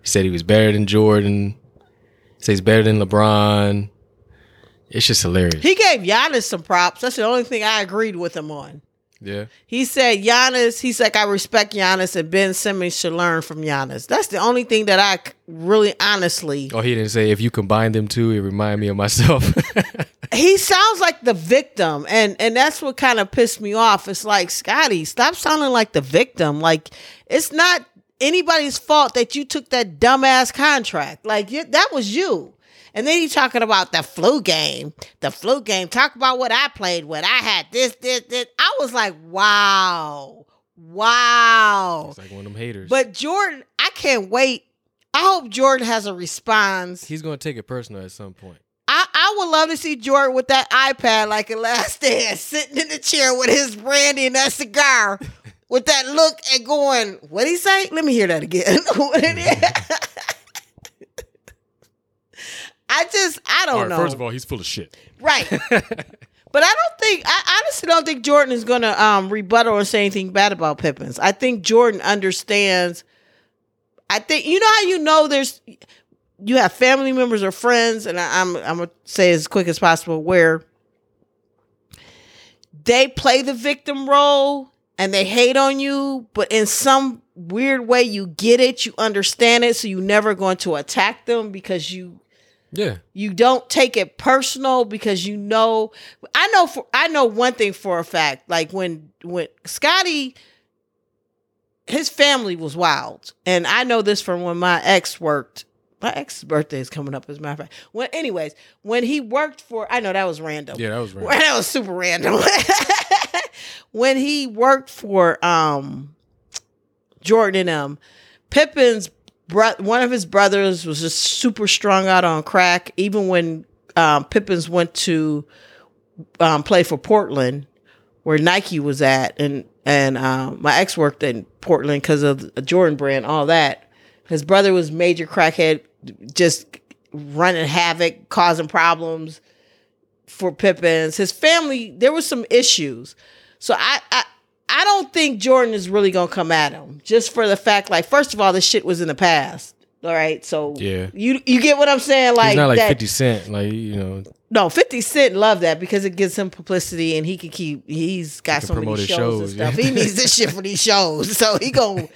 He said he was better than Jordan. Say he's better than LeBron. It's just hilarious. He gave Giannis some props. That's the only thing I agreed with him on. Yeah. He said Giannis, he's like, I respect Giannis and Ben Simmons should learn from Giannis. That's the only thing that I really honestly... Oh, he didn't say, if you combine them two, it remind me of myself. He sounds like the victim. And that's what kind of pissed me off. It's like, Scotty, stop sounding like the victim. It's not... anybody's fault that you took that dumbass contract. That was you. And then you talking about the flu game. The flu game. Talk about what I played with. I had this. I was like, wow. Wow. It's like one of them haters. But Jordan, I can't wait. I hope Jordan has a response. He's going to take it personal at some point. I would love to see Jordan with that iPad like a Last Dance, sitting in the chair with his brandy and that cigar. With that look and going, what'd he say? Let me hear that again. I I don't know. First of all, he's full of shit. Right. But I honestly don't think Jordan is going to rebuttal or say anything bad about Pippins. I think Jordan understands. I think, you know how you know there's, you have family members or friends, and I'm going to say as quick as possible, where they play the victim role and they hate on you, but in some weird way you get it, you understand it, so you're never going to attack them because you don't take it personal because you know. I know one thing for a fact. Like when Scotty, his family was wild, and I know this from when my ex worked. My ex's birthday is coming up, as a matter of fact. Well, anyways, when he worked for, I know that was random. Yeah, that was random. That was super random. When he worked for Jordan and them, Pippin's one of his brothers was just super strung out on crack. Even when Pippins went to play for Portland, where Nike was at, and my ex worked in Portland because of the Jordan brand, all that. His brother was major crackhead, just running havoc, causing problems for Pippins. His family, there was some issues. So I don't think Jordan is really going to come at him, just for the fact, like, first of all, this shit was in the past. All right. So yeah. you get what I'm saying? Like, it's not like that, 50 Cent, like, you know. No, 50 Cent loved that because it gives him publicity and he's got so many shows and stuff. Yeah. He needs this shit for these shows. So he gonna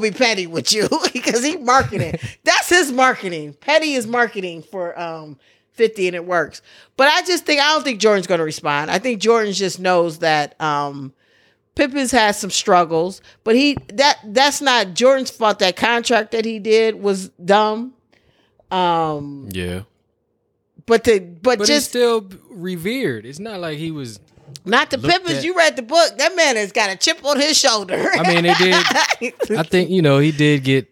be petty with you because he marketing. That's his marketing. Petty is marketing for 50, and it works. But I don't think Jordan's going to respond. I think Jordan just knows that Pippins has some struggles, but that's not Jordan's fault. That contract that he did was dumb. Yeah. But just it's still revered. It's not like he was not the Pippins. You read the book. That man has got a chip on his shoulder. I mean, it did. I think, you know, he did get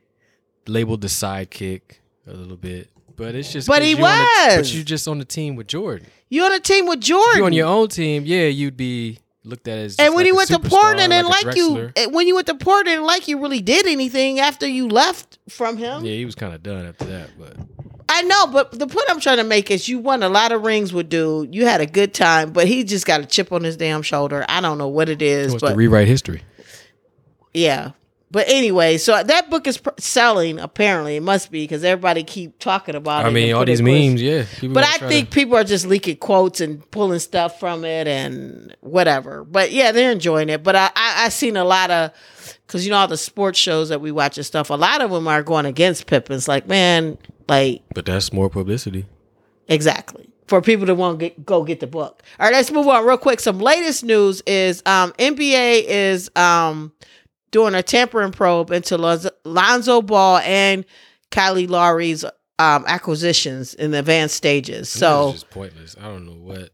labeled the sidekick a little bit. But it's just. But he was. But you just on the team with Jordan. You on a team with Jordan. You on your own team, yeah. You'd be looked at as. And when like he went to Portland, and like you really did anything after you left from him. Yeah, he was kind of done after that. But I know. But the point I'm trying to make is, you won a lot of rings with dude. You had a good time, but he just got a chip on his damn shoulder. I don't know what it is. He wants to rewrite history. Yeah. But anyway, so that book is selling, apparently. It must be, because everybody keep talking about it. I mean, all these memes, yeah. But I think people are just leaking quotes and pulling stuff from it and whatever. But yeah, they're enjoying it. But I seen a lot of, because you know all the sports shows that we watch and stuff, a lot of them are going against Pippins. Like, man, like. But that's more publicity. Exactly. For people that want to go get the book. All right, let's move on real quick. Some latest news is NBA is doing a tampering probe into Lonzo Ball and Kyle Lowry's acquisitions in the advanced stages. So it's just pointless. I don't know what.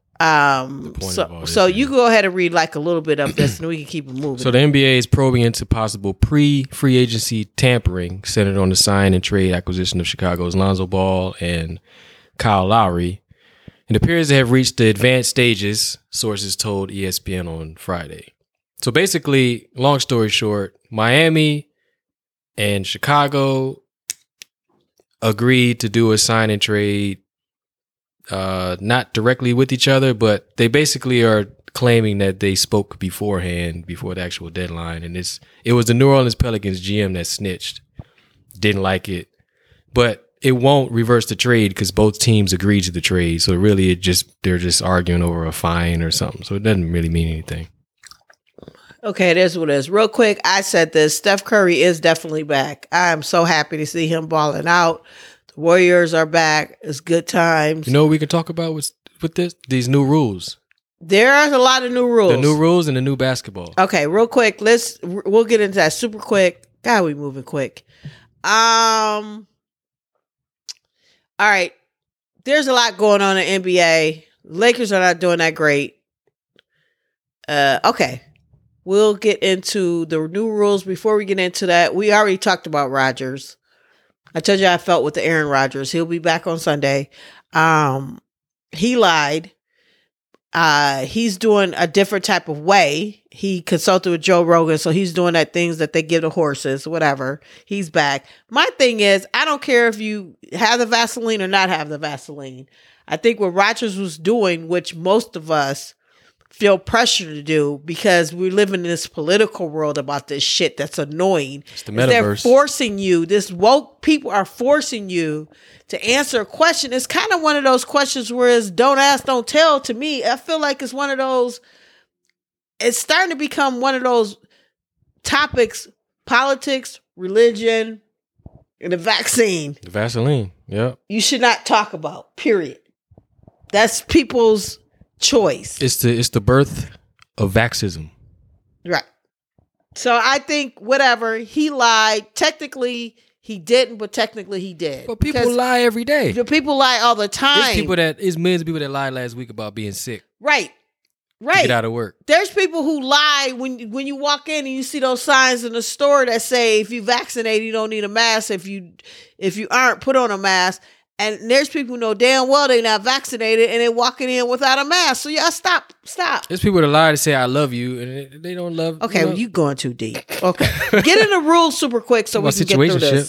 So you go ahead and read like a little bit of this, and we can keep it moving. So the NBA is probing into possible free agency tampering centered on the sign and trade acquisition of Chicago's Lonzo Ball and Kyle Lowry. It appears they have reached the advanced stages, sources told ESPN on Friday. So basically, long story short, Miami and Chicago agreed to do a sign and trade, not directly with each other, but they basically are claiming that they spoke beforehand, before the actual deadline. And it was the New Orleans Pelicans GM that snitched, didn't like it, but it won't reverse the trade because both teams agreed to the trade. So really, they're just arguing over a fine or something. So it doesn't really mean anything. Okay, there's what it is. Real quick, I said this. Steph Curry is definitely back. I am so happy to see him balling out. The Warriors are back. It's good times. You know what we can talk about with this? These new rules. There are a lot of new rules. The new rules and the new basketball. Okay, real quick. We'll get into that super quick. God, we moving quick. All right. There's a lot going on in the NBA. Lakers are not doing that great. Okay. We'll get into the new rules. Before we get into that, we already talked about Rodgers. I told you I felt with the Aaron Rodgers. He'll be back on Sunday. He lied. He's doing a different type of way. He consulted with Joe Rogan, so he's doing that things that they give to horses, whatever. He's back. My thing is, I don't care if you have the Vaseline or not have the Vaseline. I think what Rogers was doing, which most of us feel pressure to do because we live in this political world about this shit that's annoying. It's the metaverse. They're forcing you. This woke people are forcing you to answer a question. It's kind of one of those questions where it's don't ask, don't tell. To me, I feel like it's one of those. It's starting to become one of those topics: politics, religion, and the vaccine. The Vaseline. Yeah. You should not talk about. Period. That's people's choice. It's the birth of vaxism. Right. So I think whatever, he lied. Technically he didn't, but technically he did. But people lie every day. The people lie all the time. There's millions of people that lied last week about being sick. Right. Get out of work. There's people who lie when you walk in and you see those signs in the store that say if you vaccinate you don't need a mask. If you aren't, put on a mask. And there's people who know damn well they're not vaccinated and they're walking in without a mask. So y'all stop. There's people that lie to say I love you and they don't love. Okay, well, you going too deep. Okay, get in the rules super quick so we can get through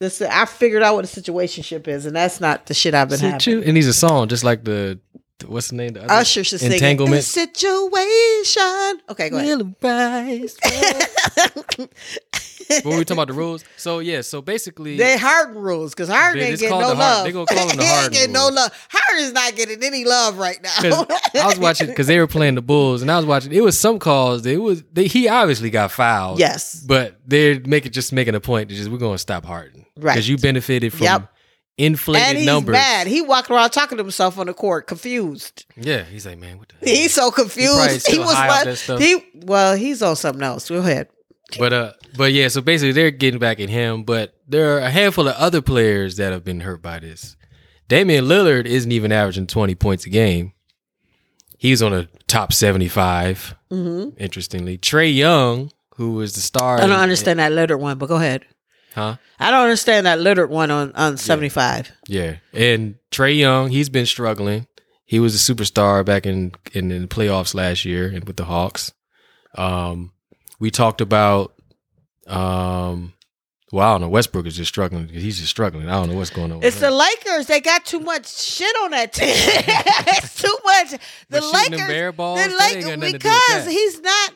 this. I figured out what a situationship is, and that's not the shit I've been having. And he's a song just like the what's the name? The Usher should sing Entanglement. Situation. Okay, go ahead. But we were talking about the rules. So, yeah. So, basically... They harden rules because Harden ain't getting no love. They're going to call him the Harden. He ain't getting no love. Harden's not getting any love right now. I was watching because they were playing the Bulls and I was watching. It was some calls. He obviously got fouled. Yes. But they're making a point. Just, we're going to stop Harden. Right. Because you benefited from... Yep. Inflated and he's numbers. Mad. He walked around talking to himself on the court, confused. Yeah, he's like, man, what the hell? He's so confused. He was like, he's on something else. Go ahead. But yeah, so basically they're getting back at him, but there are a handful of other players that have been hurt by this. Damian Lillard isn't even averaging 20 points a game. He's on a top 75. Mm-hmm. Interestingly, Trae Young, who is the star. I don't understand that Lillard one, but go ahead. Huh? I don't understand that Lillard one on 75. Yeah. And Trae Young, he's been struggling. He was a superstar back in the playoffs last year and with the Hawks. We talked about, I don't know. Westbrook is just struggling. He's just struggling. I don't know what's going on. It's the Lakers. They got too much shit on that team. It's too much. The Lakers, because he's not.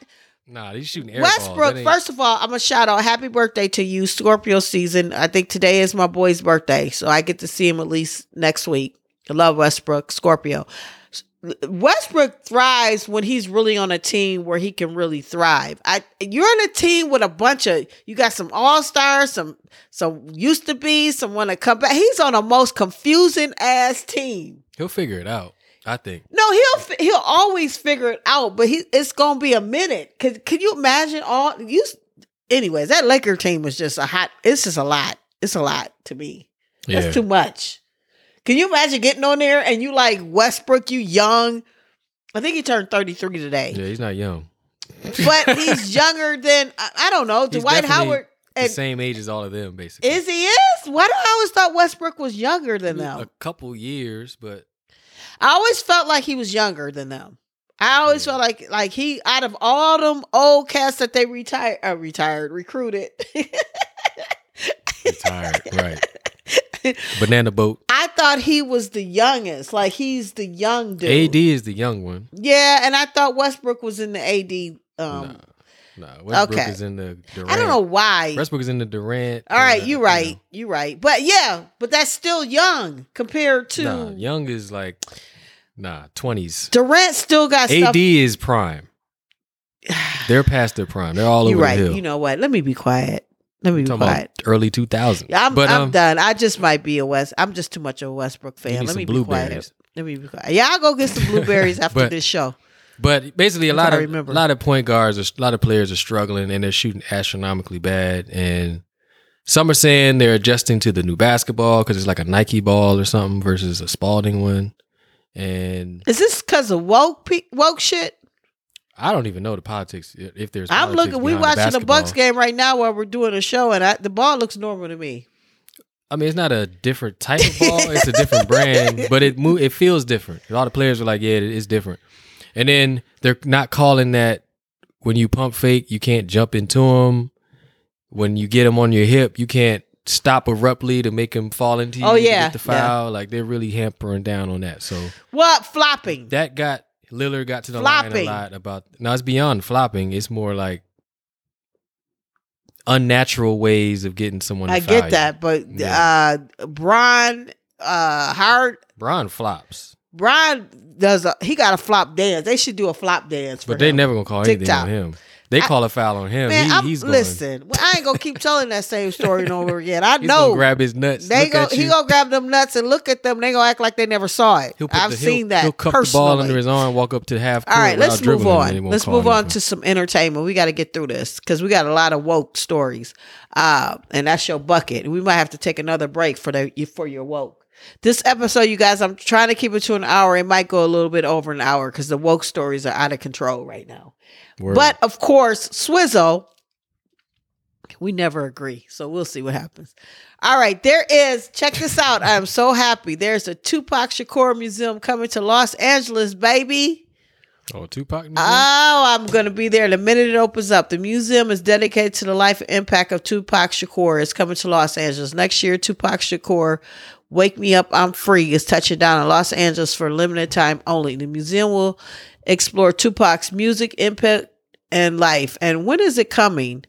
Nah, he's shooting air Westbrook, balls. First of all, I'm going to shout out, happy birthday to you, Scorpio season. I think today is my boy's birthday, so I get to see him at least next week. I love Westbrook, Scorpio. Westbrook thrives when he's really on a team where he can really thrive. You're on a team with a bunch of, you got some all-stars, some used to be, some want to come back. He's on a most confusing-ass team. He'll figure it out. I think. No, he'll always figure it out, but it's going to be a minute. Can you imagine anyways, that Laker team was just it's just a lot. It's a lot to me. Yeah. That's too much. Can you imagine getting on there and you like Westbrook, you young. I think he turned 33 today. Yeah, he's not young. But he's younger than, I don't know, Dwight Howard. The same age as all of them, basically. Is he? Why do I always thought Westbrook was younger than them? A couple years, but. I always felt like he was younger than them. I always felt like he, out of all them old cats that they recruited. Retired, right. Banana boat. I thought he was the youngest. Like, he's the young dude. AD is the young one. Yeah, and I thought Westbrook was in the AD. No, Westbrook is in the Durant. I don't know why. Westbrook is in the Durant. All right, you're right. You're right. But yeah, that's still young compared to... Nah, young is like... Nah, 20s. Durant still got AD stuff. AD is prime. They're past their prime. They're all over the hill. You know what? Let me be quiet. About early 2000s. I'm done. I just might be I'm just too much of a Westbrook fan. Let me be quiet. Yeah, I'll go get some blueberries after this show. But basically, a lot of point guards, a lot of players are struggling, and they're shooting astronomically bad. And some are saying they're adjusting to the new basketball because it's like a Nike ball or something versus a Spalding one. And is this because of woke shit? I don't even know the politics. If there's, I'm looking. We're watching the Bucks game right now while we're doing a show, and the ball looks normal to me. I mean, it's not a different type of ball; it's a different brand, but it feels different. A lot of players are like, "Yeah, it's different." And then they're not calling that when you pump fake, you can't jump into them. When you get them on your hip, you can't stop abruptly to make them fall into you. Oh, yeah. Get the foul. Yeah. Like, they're really hampering down on that. So what? Flopping. That got, Lillard got to the line a lot about, now it's beyond flopping. It's more like unnatural ways of getting someone to foul. I get that, but yeah. Howard. Bron flops. Bron does he got a flop dance. They should do a flop dance for him. But they never gonna call TikTok. Anything on him. They call a foul on him. Man, he's going. Listen, I ain't gonna keep telling that same story and over again. I know. He's gonna grab his nuts. He gonna grab them nuts and look at them. They gonna act like they never saw it. I've seen that. He'll cup the ball under his arm, walk up to the half court. All right, let's move on. Let's move on to some entertainment. We got to get through this because we got a lot of woke stories, and that's your bucket. We might have to take another break for your woke. This episode, you guys, I'm trying to keep it to an hour. It might go a little bit over an hour because the woke stories are out of control right now. Word. But, of course, Swizzo, we never agree. So we'll see what happens. All right. There is, check this out. I'm so happy. There's a Tupac Shakur Museum coming to Los Angeles, baby. Oh, Tupac Museum? Oh, I'm going to be there the minute it opens up. The museum is dedicated to the life and impact of Tupac Shakur. It's coming to Los Angeles next year. Tupac Shakur, Wake Me Up, I'm Free is touching down in Los Angeles for a limited time only. The museum will explore Tupac's music, impact, and life. And when is it coming?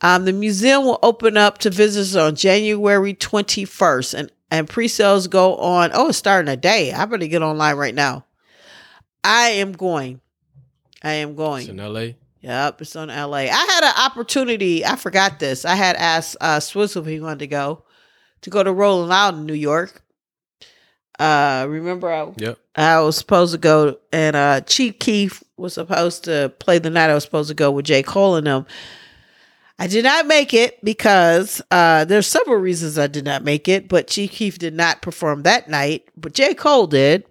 The museum will open up to visitors on January 21st. And pre-sales go on. Oh, it's starting today. I better get online right now. I am going. It's in L.A.? Yep, it's on L.A. I had an opportunity. I forgot this. I had asked Swizzle if he wanted to go to Rolling Loud in New York. Remember, I was supposed to go, and Chief Keef was supposed to play the night I was supposed to go with J. Cole and them. I did not make it because there's several reasons I did not make it, but Chief Keef did not perform that night, but J. Cole did.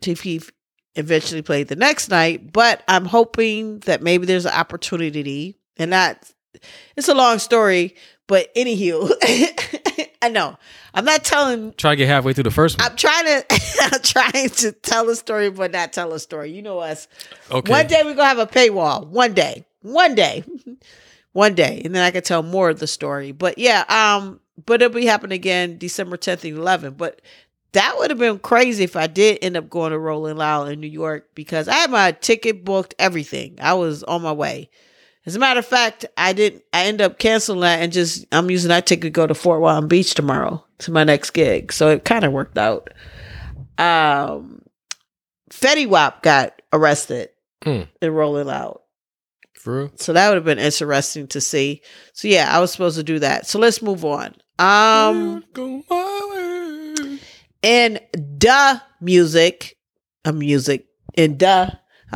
Chief Keef eventually played the next night, but I'm hoping that maybe there's an opportunity, and it's a long story, but anywho, I know. I'm not telling. Try to get halfway through the first one. I'm trying to tell a story, but not tell a story. You know us. Okay. One day we're going to have a paywall. One day. And then I can tell more of the story. But yeah, but it'll be happening again December 10th and 11th. But that would have been crazy if I did end up going to Rolling Loud in New York because I had my ticket booked, everything. I was on my way. As a matter of fact, I end up canceling that and I'm using that ticket to go to Fort Walton Beach tomorrow to my next gig. So it kind of worked out. Fetty Wap got arrested and Rolling Loud. True. So that would have been interesting to see. So yeah, I was supposed to do that. So let's move on. I don't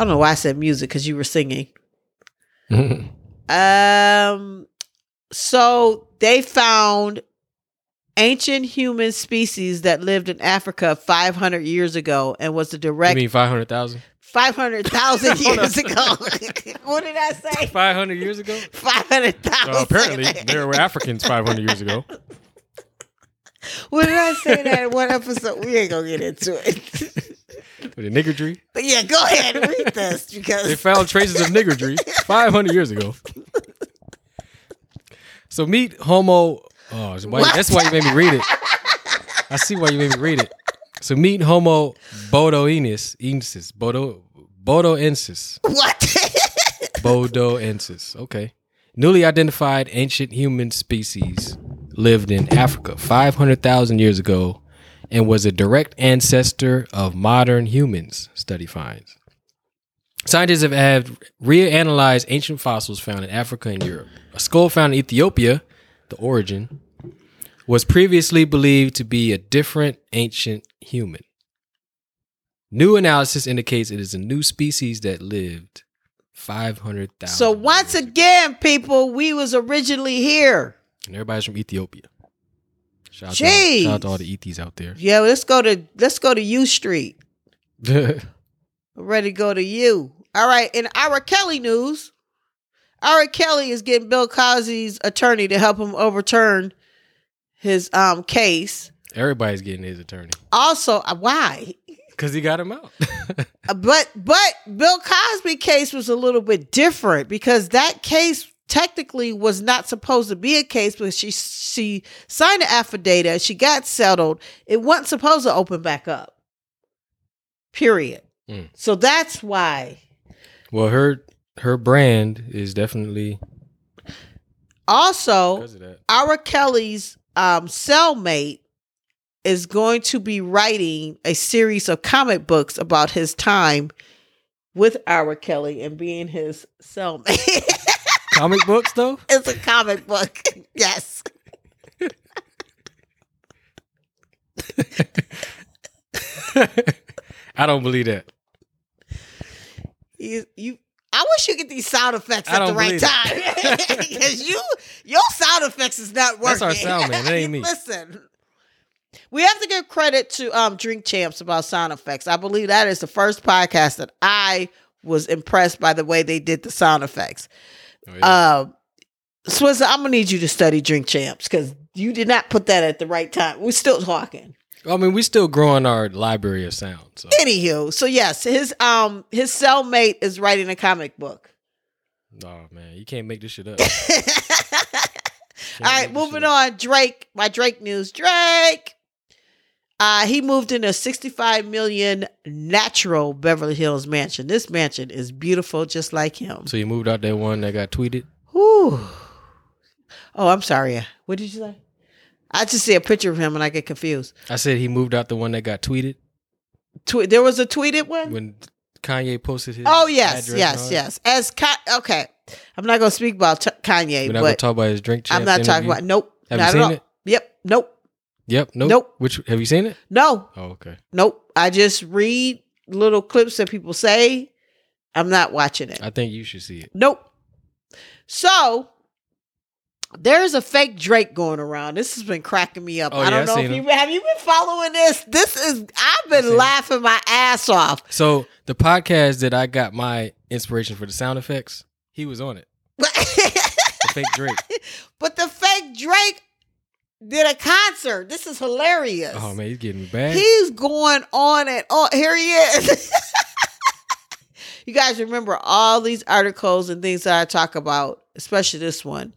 know why I said music because you were singing. So they found ancient human species that lived in Africa 500 years ago and was the direct. You mean 500,000? 500,000 years ago. What did I say? 500 years ago? 500,000. Apparently, there were Africans 500 years ago. What did I say that in one episode? We ain't gonna get into it. With the niggardry? Yeah, go ahead and read this because they found traces of niggardry 500 years ago. So meet Homo. Oh, that's why you made me read it. I see why you made me read it. So meet Homo bodoensis. Bodoensis. What? Bodoensis. Okay. Newly identified ancient human species lived in Africa 500,000 years ago. And was a direct ancestor of modern humans, study finds. Scientists have reanalyzed ancient fossils found in Africa and Europe. A skull found in Ethiopia, the origin, was previously believed to be a different ancient human. New analysis indicates it is a new species that lived 500,000. So once again, people, we was originally here. And everybody's from Ethiopia. Shout out to all the ETs out there. Yeah, let's go to U Street. Ready to go to U. All right, in R. Kelly news, R. Kelly is getting Bill Cosby's attorney to help him overturn his case. Everybody's getting his attorney. Also, why? Because he got him out. But Bill Cosby case was a little bit different because that case technically was not supposed to be a case, but she signed an affidavit. She got settled. It wasn't supposed to open back up. Period. Mm. So that's why. Well, her brand is definitely. Also, R. Kelly's cellmate is going to be writing a series of comic books about his time with R. Kelly and being his cellmate. Comic books, though? It's a comic book. Yes. I don't believe that. You I wish you get these sound effects at the right time. Because your sound effects is not working. That's our sound man. That ain't me. Listen, we have to give credit to Drink Champs about sound effects. I believe that is the first podcast that I was impressed by the way they did the sound effects. Oh, yeah. Swizz, I'm going to need you to study Drink Champs because you did not put that at the right time. We're still talking. I mean, we're still growing our library of sound. So. Anywho, so yes, his cellmate is writing a comic book. Oh, man, you can't make this shit up. All right, moving on. Drake, my Drake news. Drake! He moved into a $65 million natural Beverly Hills mansion. This mansion is beautiful, just like him. So you moved out that one that got tweeted? Whew. Oh, I'm sorry. What did you say? I just see a picture of him and I get confused. I said he moved out the one that got tweeted. There was a tweeted one? When Kanye posted his address. Okay. I'm not going to speak about Kanye. We're not going to talk about his Drink Champs. I'm not talking about nope. Have you seen it? Yep. Nope. Which have you seen it? No. Oh, okay. Nope. I just read little clips that people say. I'm not watching it. I think you should see it. Nope. So there's a fake Drake going around. This has been cracking me up. Oh, I don't know if you have you been following this. I've been laughing my ass off. So the podcast that I got my inspiration for the sound effects, he was on it. The fake Drake. But the fake Drake did a concert. This is hilarious. Oh man, he's getting bad. He's going on and on. Here he is. You guys remember all these articles and things that I talk about, especially this one,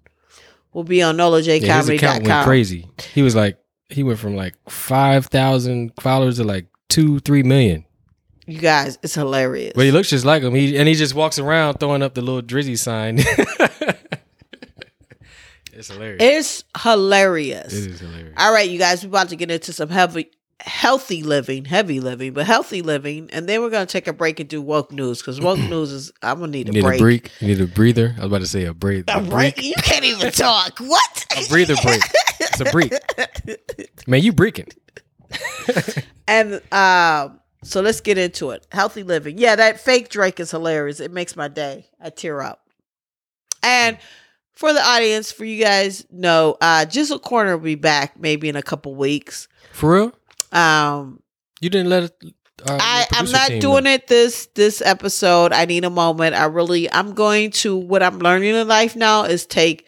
will be on NolaJComedy.com. His account went crazy. He was like, he went from like 5,000 followers to like 2-3 million. You guys, it's hilarious. But he looks just like him. He just walks around throwing up the little Drizzy sign. It's hilarious. It is hilarious. All right, you guys, we're about to get into some healthy living. And then we're going to take a break and do woke news because woke news is, I'm going to need a break. You need a breather? I was about to say a break? You can't even talk. What? A breather break. It's a break. Man, you breaking. And so let's get into it. Healthy living. Yeah, that fake Drake is hilarious. It makes my day. I tear up. And for the audience, for you guys, know, Jizzle Corner will be back maybe in a couple weeks. For real? You didn't let it. I'm not doing it this episode. I need a moment. I'm going to, what I'm learning in life now is take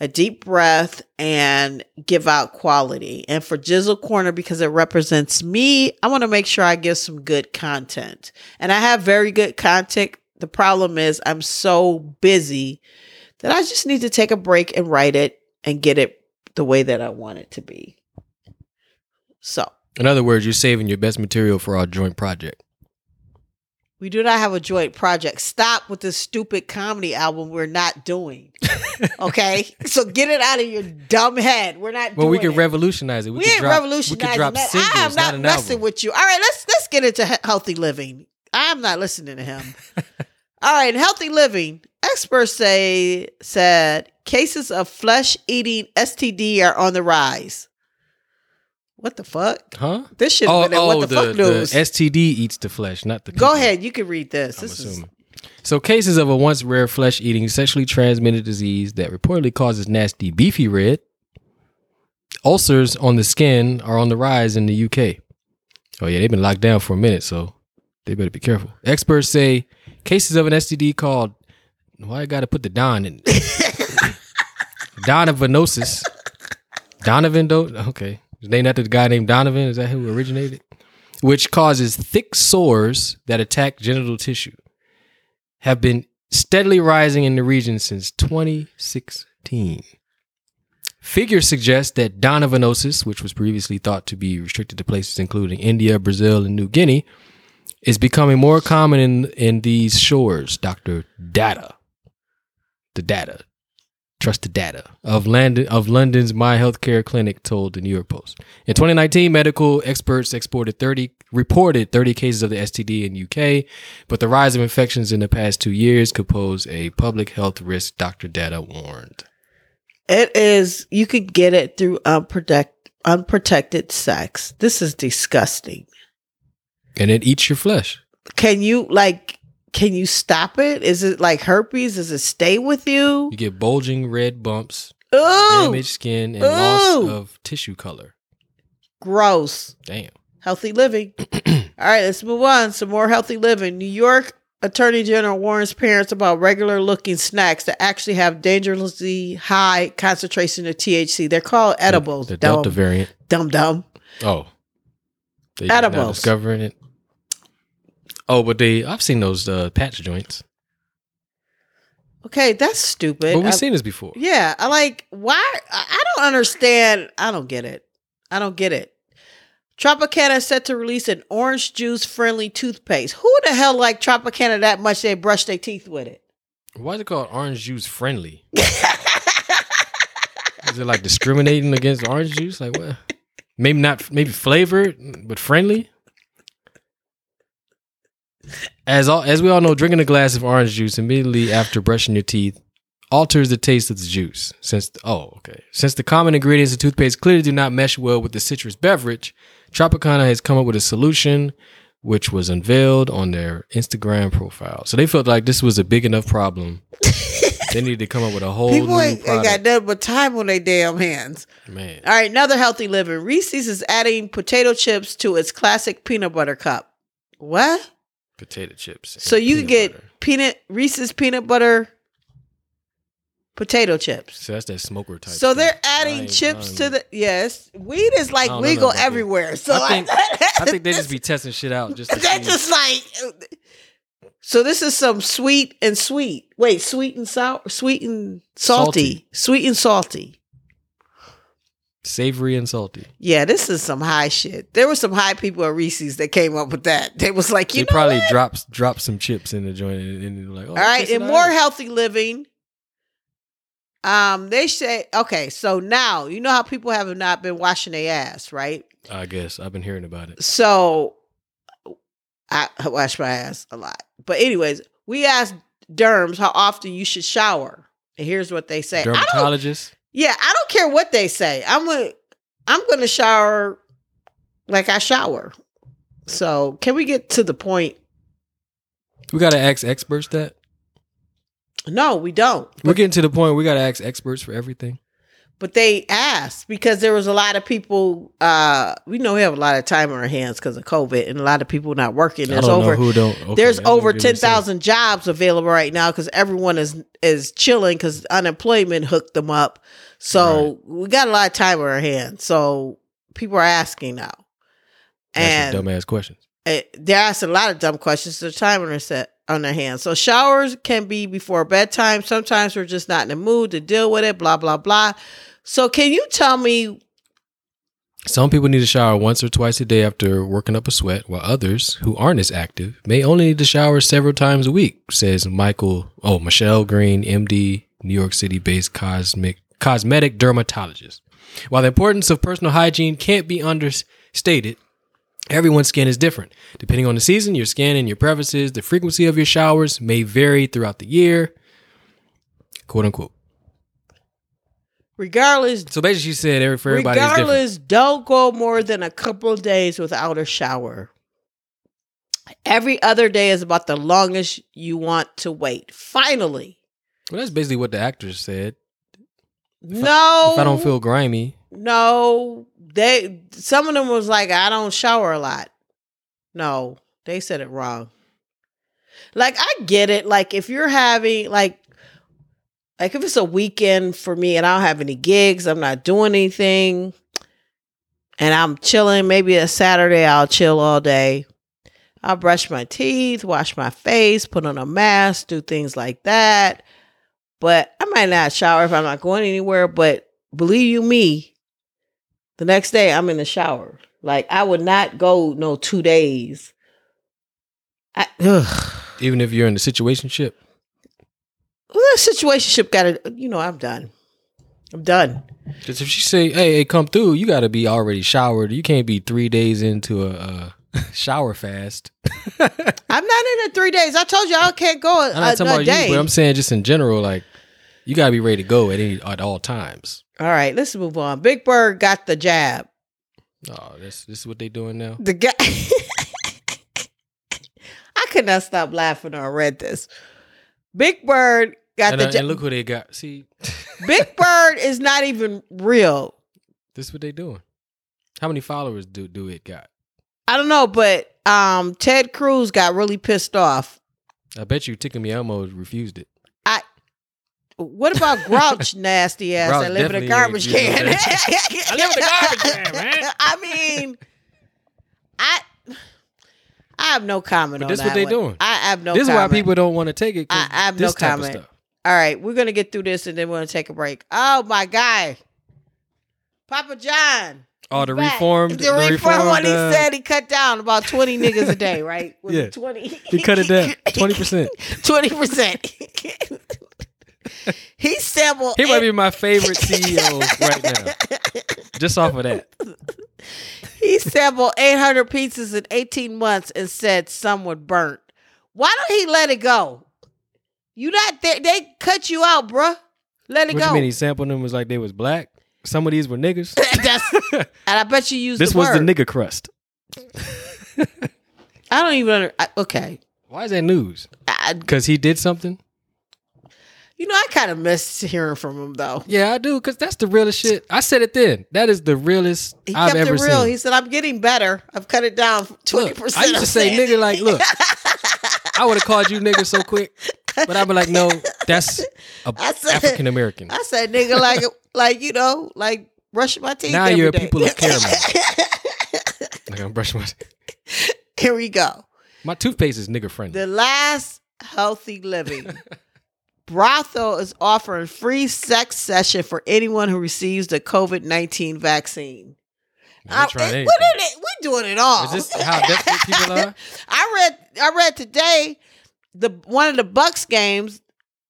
a deep breath and give out quality. And for Jizzle Corner, because it represents me, I want to make sure I give some good content. And I have very good content. The problem is I'm so busy that I just need to take a break and write it and get it the way that I want it to be. So. In other words, you're saving your best material for our joint project. We do not have a joint project. Stop with this stupid comedy album we're not doing. Okay? So get it out of your dumb head. We're not doing it. Well, we can revolutionize it. We ain't revolutionizing it. We can drop singles, I am not messing with you. All right, let's get into healthy living. I'm not listening to him. All right, healthy living. Experts said cases of flesh-eating STD are on the rise. What the fuck? Huh? This shit been what the fuck news. The STD eats the flesh, not the... Go ahead, you can read this. So cases of a once rare flesh-eating, sexually transmitted disease that reportedly causes nasty beefy red ulcers on the skin are on the rise in the UK. Oh yeah, they've been locked down for a minute, so they better be careful. Experts say cases of an STD called... Why I gotta put the Don in? Donovanosis. Donovan, though? Okay. Is named after the guy named Donovan? Is that who originated? which causes thick sores that attack genital tissue, have been steadily rising in the region since 2016. Figures suggest that Donovanosis, which was previously thought to be restricted to places including India, Brazil, and New Guinea, is becoming more common in these shores. Dr. Data, the data, trust the data, of London's My Healthcare Clinic told the New York Post. In 2019, medical experts reported 30 cases of the STD in UK, but the rise of infections in the past 2 years could pose a public health risk, Dr. Data warned. It is, you could get it through unprotected sex. This is disgusting. And it eats your flesh. Can you stop it? Is it like herpes? Does it stay with you? You get bulging red bumps, ooh, damaged skin, and ooh, loss of tissue color. Gross. Damn. Healthy living. All right, let's move on. Some more healthy living. New York Attorney General warns parents about regular-looking snacks that actually have dangerously high concentration of THC. They're called edibles. The Delta variant. Dumb. Oh. They edibles. Discovering it. Oh, but I've seen those patch joints. Okay, that's stupid. But we've seen this before. Yeah, why? I don't understand. I don't get it. Tropicana is set to release an orange juice-friendly toothpaste. Who the hell like Tropicana that much they brush their teeth with it? Why is it called orange juice-friendly? Is it like discriminating against orange juice? Like what? Maybe not. Maybe flavored, but friendly. As we all know, drinking a glass of orange juice immediately after brushing your teeth alters the taste of the juice. Since the common ingredients of toothpaste clearly do not mesh well with the citrus beverage, Tropicana has come up with a solution, which was unveiled on their Instagram profile. So they felt like this was a big enough problem. They needed to come up with a whole new product. People ain't got nothing but time on their damn hands. Man. All right, another healthy living. Reese's is adding potato chips to its classic peanut butter cup. What? Potato chips. So you can get Reese's peanut butter potato chips. So that's that smoker type. So they're adding chips to the... Yes. Weed is like legal everywhere. So I think they just be testing shit out. That's just like... So this is some sweet and sweet. Wait, sweet and sour? Sweet and salty. Sweet and salty. Savory and salty. Yeah, this is some high shit. There were some high people at Reese's that came up with that. They was like, you know what? They probably dropped some chips in the joint and they're like, oh, all right, in more healthy living, they say, okay, so now, you know how people have not been washing their ass, right? I guess. I've been hearing about it. So, I wash my ass a lot. But anyways, we asked derms how often you should shower. And here's what they say. Dermatologists? Yeah, I don't care what they say. I'm gonna shower like I shower. So can we get to the point? We gotta ask experts that? No, we don't. We're getting to the point we gotta ask experts for everything. But they asked because there was a lot of people. We know we have a lot of time on our hands because of COVID, and a lot of people not working. There's over 10,000 jobs available right now because everyone is chilling because unemployment hooked them up. So right. We got a lot of time on our hands. So people are asking now, and dumbass questions. They asked a lot of dumb questions. There's time on their hands. So showers can be before bedtime. Sometimes we're just not in the mood to deal with it. Blah blah blah. So can you tell me? Some people need to shower once or twice a day after working up a sweat, while others who aren't as active may only need to shower several times a week, says Michelle Green, MD, New York City-based cosmetic dermatologist. While the importance of personal hygiene can't be understated, everyone's skin is different. Depending on the season, your skin and your preferences, the frequency of your showers may vary throughout the year, quote unquote. Regardless, so basically, she said everybody is different. Regardless, don't go more than a couple of days without a shower. Every other day is about the longest you want to wait. Finally. Well, that's basically what the actress said. If I don't feel grimy. No, some of them was like, I don't shower a lot. No, they said it wrong. Like, I get it. Like, if you're having like if it's a weekend for me and I don't have any gigs, I'm not doing anything, and I'm chilling. Maybe a Saturday, I'll chill all day. I'll brush my teeth, wash my face, put on a mask, do things like that. But I might not shower if I'm not going anywhere. But believe you me, the next day I'm in the shower. Like, I would not go no 2 days. Even if you're in a situationship? Well, that situationship got to, you know, I'm done. Because if she say, hey, come through, you got to be already showered. You can't be 3 days into a shower fast. I'm not in it 3 days. I told you I can't go a day. I'm not talking about you, but I'm saying just in general, like, you got to be ready to go at all times. All right, let's move on. Big Bird got the jab. Oh, this is what they doing now? The guy... I could not stop laughing when I read this. Big Bird got the jab. And look who they got. See? Big Bird is not even real. This is what they doing. How many followers do it got? I don't know, but Ted Cruz got really pissed off. I bet you Tickle Me Elmo refused it. What about Grouch, nasty ass? Grouch, I live in a garbage can. I live in a garbage can, man. I mean, I have no comment but on that. This is what they're doing. I have no comment. This is why people don't want to take it. I have no comment. All right, we're going to get through this and then we're going to take a break. Oh, my guy. Papa John. Oh, the reformed. The reformed one, he said he cut down about 20 niggas a day, right? With yeah. 20. He cut it down 20%. 20%. He sampled. He might be my favorite CEO right now. Just off of that. He sampled 800 pizzas in 18 months and said some were burnt. Why don't he let it go? You not there. They cut you out, bruh. Let it go. What you mean he sampled them was like they was black? Some of these were niggas. And I bet you used this the word. This was the nigga crust. I don't even okay. Why is that news? Because he did something? You know, I kind of miss hearing from him, though. Yeah, I do, because that's the realest shit. I said it then. That is the realest I've ever seen. He kept it real. He said, I'm getting better. I've cut it down 20%. Look, I used to say, nigga, like, look, I would have called you nigga so quick, but I'd be like, no, that's African-American. I said, nigga, like you know, like brushing my teeth now every day. Now you're a people of caramel. Like, I'm brushing my teeth. Here we go. My toothpaste is nigger-friendly. The last healthy living. Brothel is offering free sex session for anyone who receives the COVID-19 vaccine. We're doing it all. Is this how desperate people are? I read today one of the Bucks games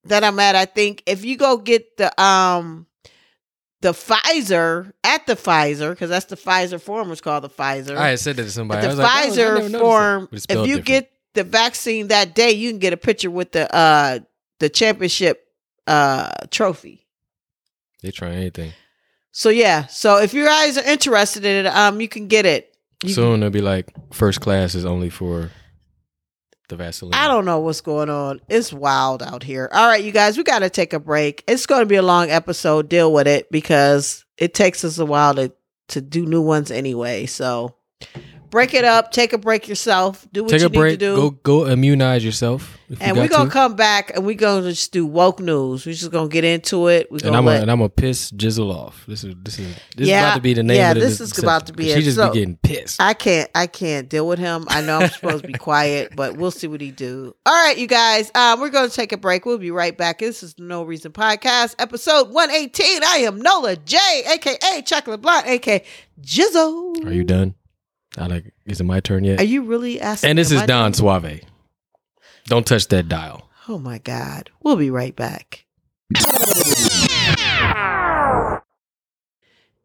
that I'm at. I think if you go get the Pfizer at the Pfizer, because that's the Pfizer Forum. It's called the Pfizer. I said that to somebody. At the Pfizer Forum. If you get the vaccine that day, you can get a picture with the championship trophy. They try anything. So yeah. So if you guys are interested in it, you can get it. Soon they'll be like, first class is only for the Vaseline. I don't know what's going on. It's wild out here. All right, you guys, we got to take a break. It's going to be a long episode. Deal with it because it takes us a while to do new ones anyway. So break it up. Take a break yourself. Do what you need to do. Go immunize yourself. And we're going to come back and we're going to just do woke news. We're just going to get into it. And I'm going to piss Jizzle off. This is about to be the name of this. Yeah, this is about to be it. She just be getting pissed. I can't deal with him. I know I'm supposed to be quiet, but we'll see what he do. All right, you guys. We're going to take a break. We'll be right back. This is No Reason Podcast, episode 118. I am Nola J, a.k.a. Chocolate Blonde, a.k.a. Jizzle. Are you done? Is it my turn yet? Are you really asking? And this is Don Suave. Don't touch that dial. Oh my God. We'll be right back.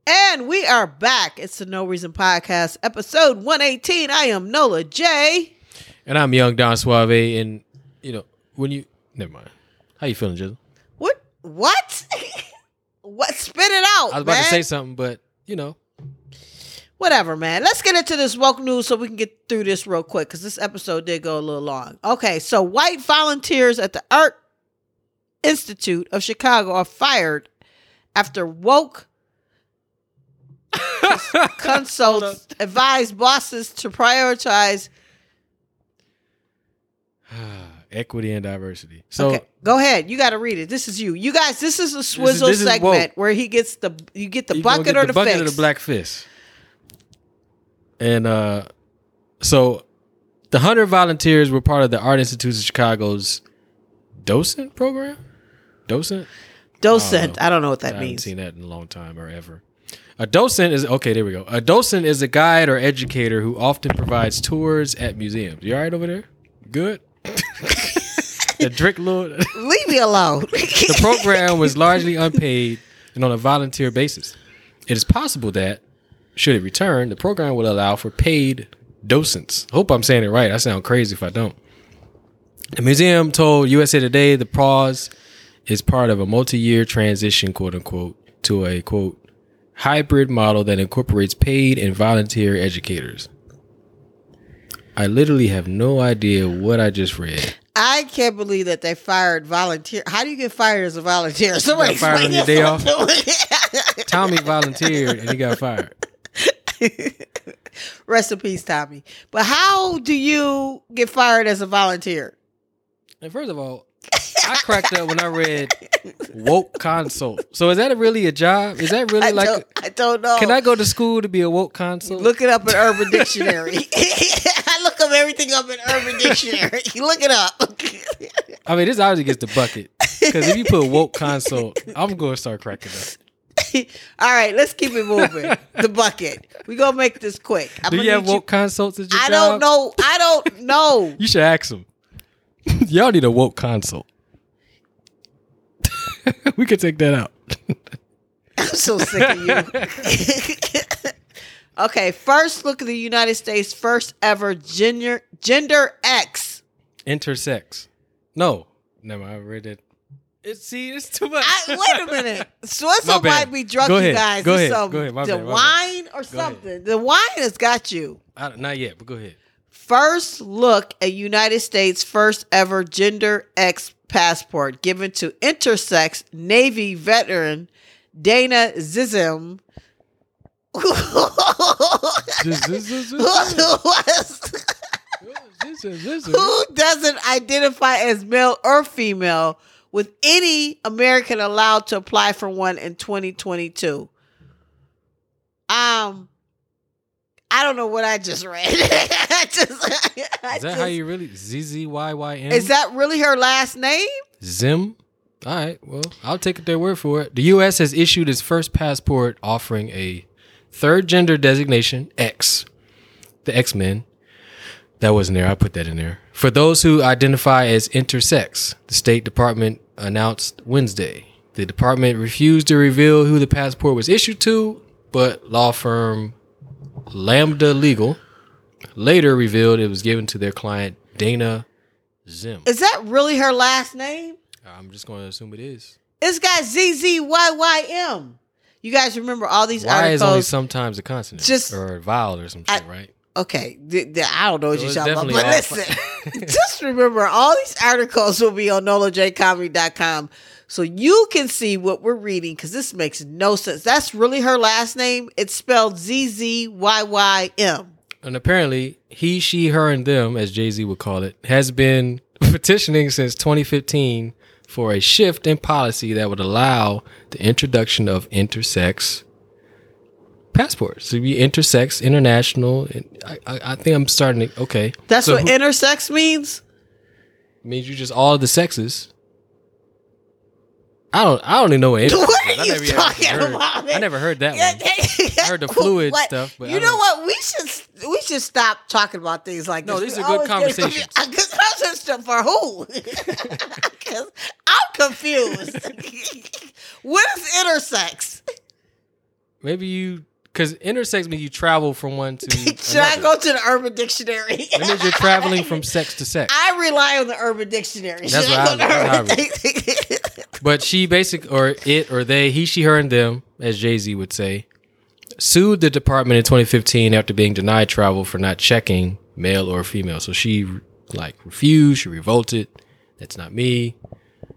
And we are back. It's the No Reason Podcast, episode 118. I am Nola J. And I'm Young Don Suave. And, you know, never mind. How you feeling, Jizzle? What? What? Spit it out. I was about to say something, but, you know. Whatever, man. Let's get into this woke news so we can get through this real quick because this episode did go a little long. Okay, so white volunteers at the Art Institute of Chicago are fired after woke consults advised bosses to prioritize equity and diversity. So, okay, go ahead. You got to read it. This is you. You guys, this is a swizzle segment where you get the bucket or the fist. And so the 100 volunteers were part of the Art Institute of Chicago's docent program? Docent. I don't know what that means. I haven't seen that in a long time or ever. A docent is... Okay, there we go. A docent is a guide or educator who often provides tours at museums. You all right over there? Good? The Drink Lord... Leave me alone. The program was largely unpaid and on a volunteer basis. It is possible that, should it return, the program will allow for paid docents. Hope I'm saying it right. I sound crazy if I don't. The museum told USA Today the pause is part of a multi-year transition, quote-unquote, to a, quote, hybrid model that incorporates paid and volunteer educators. I literally have no idea what I just read. I can't believe that they fired volunteer. How do you get fired as a volunteer? Somebody got fired on your day off. Tommy volunteered and he got fired. Rest in peace, Tommy. But how do you get fired as a volunteer? And first of all, I cracked up when I read woke consult. So is that really a job? Is that really I don't know. Can I go to school to be a woke consult? Look it up in Urban Dictionary. I look up everything up in Urban Dictionary. You look it up. I mean, this obviously gets the bucket. Because if you put woke consult, I'm going to start cracking up. All right, let's keep it moving. The bucket. We're going to make this quick. Do you have woke consults at your job? I don't know. You should ask them. Y'all need a woke consult. We could take that out. I'm so sick of you. Okay, first look at the United States' first ever gender X. Intersex. No. Never mind. I read it. It's too much. Wait a minute. Swizzle might be drunk, you guys. Go ahead. The wine has got you. Not yet, but go ahead. First look at United States' first ever gender X passport given to intersex Navy veteran Dana Zism. Who doesn't identify as male or female, with any American allowed to apply for one in 2022. I don't know what I just read. Is that how you really... ZZYYM? Is that really her last name? Zim? All right. Well, I'll take their word for it. The U.S. has issued its first passport offering a third gender designation, X. The X-Men. That wasn't there. I put that in there. For those who identify as intersex, the State Department announced Wednesday. The department refused to reveal who the passport was issued to, but law firm Lambda Legal later revealed it was given to their client, Dana Zim. Is that really her last name? I'm just going to assume it is. It's got ZZYYM. You guys remember all these articles. Why is only sometimes a consonant or a vowel or some shit, right? Okay, I don't know what you're talking about, but listen, just remember all these articles will be on NolaJComedy.com so you can see what we're reading because this makes no sense. That's really her last name. It's spelled ZZYYM. And apparently, he, she, her, and them, as Jay-Z would call it, has been petitioning since 2015 for a shift in policy that would allow the introduction of intersex passports to be intersex international. I think I'm starting to. Okay, that's so what intersex means. Means you just all of the sexes. I don't even know what intersex. What are you talking about? I never heard that one. I heard the fluid stuff. But you know what? We should stop talking about things like this. No, these are good conversations. For who? Because I'm confused. What is intersex? Maybe you. Because intersex means you travel from one to another. Should I go to the Urban Dictionary? That means you're traveling from sex to sex. I rely on the Urban Dictionary. That's what I read. But she basically, or it, or they, he, she, her, and them, as Jay-Z would say, sued the department in 2015 after being denied travel for not checking male or female. So she, refused. She revolted. That's not me.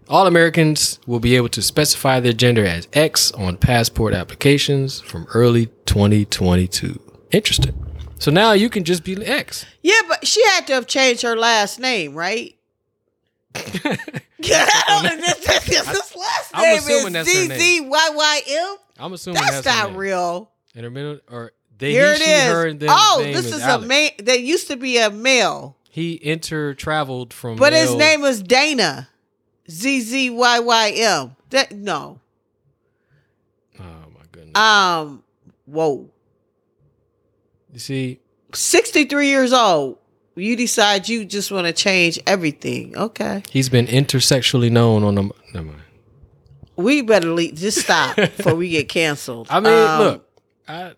All Americans will be able to specify their gender as X on passport applications from early 2022. Interesting. So now you can just be X. Yeah, but she had to have changed her last name, right? This last name is ZZYYM. I'm assuming that's not real. In her middle or Here it is. Oh, this is a man. There used to be a male. He traveled from. But his name was Dana. ZZYYM. That no. Oh my goodness. Whoa. You see, 63 years old. You decide you just want to change everything. Okay. He's been intersexually known on the. Never mind. We better leave. Just stop before we get canceled. I mean,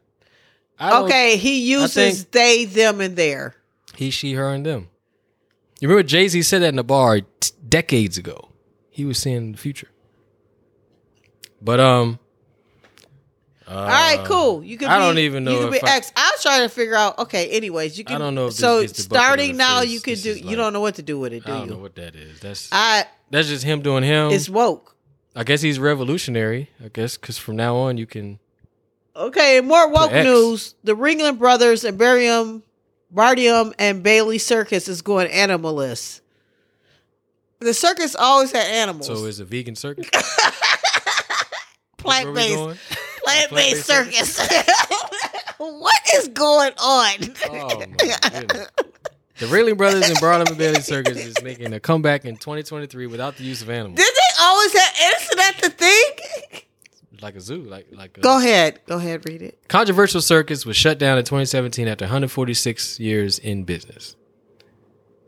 look. He uses they, them, and their. He, she, her, and them. You remember Jay-Z said that in a bar decades ago. He was seeing the future. But all right, cool. You could. I don't even know. You could be X. I'll try to figure out. Okay, anyways, you can. I don't know. If so this is the starting now, you could do. You don't know what to do with it. Do you? I don't know what that is. That's just him doing him. It's woke. I guess he's revolutionary. I guess because from now on you can. Okay, in more woke news, the Ringling Brothers and Barnum and Bailey Circus is going animalist. The circus always had animals. So is a vegan circus? Plant-based circus. What is going on? Oh, my goodness. The Ringling Brothers and Barnum and Bailey Circus is making a comeback in 2023 without the use of animals. Did they always have? Isn't that the thing? Like a zoo. Go ahead, read it. Controversial circus was shut down in 2017 after 146 years in business.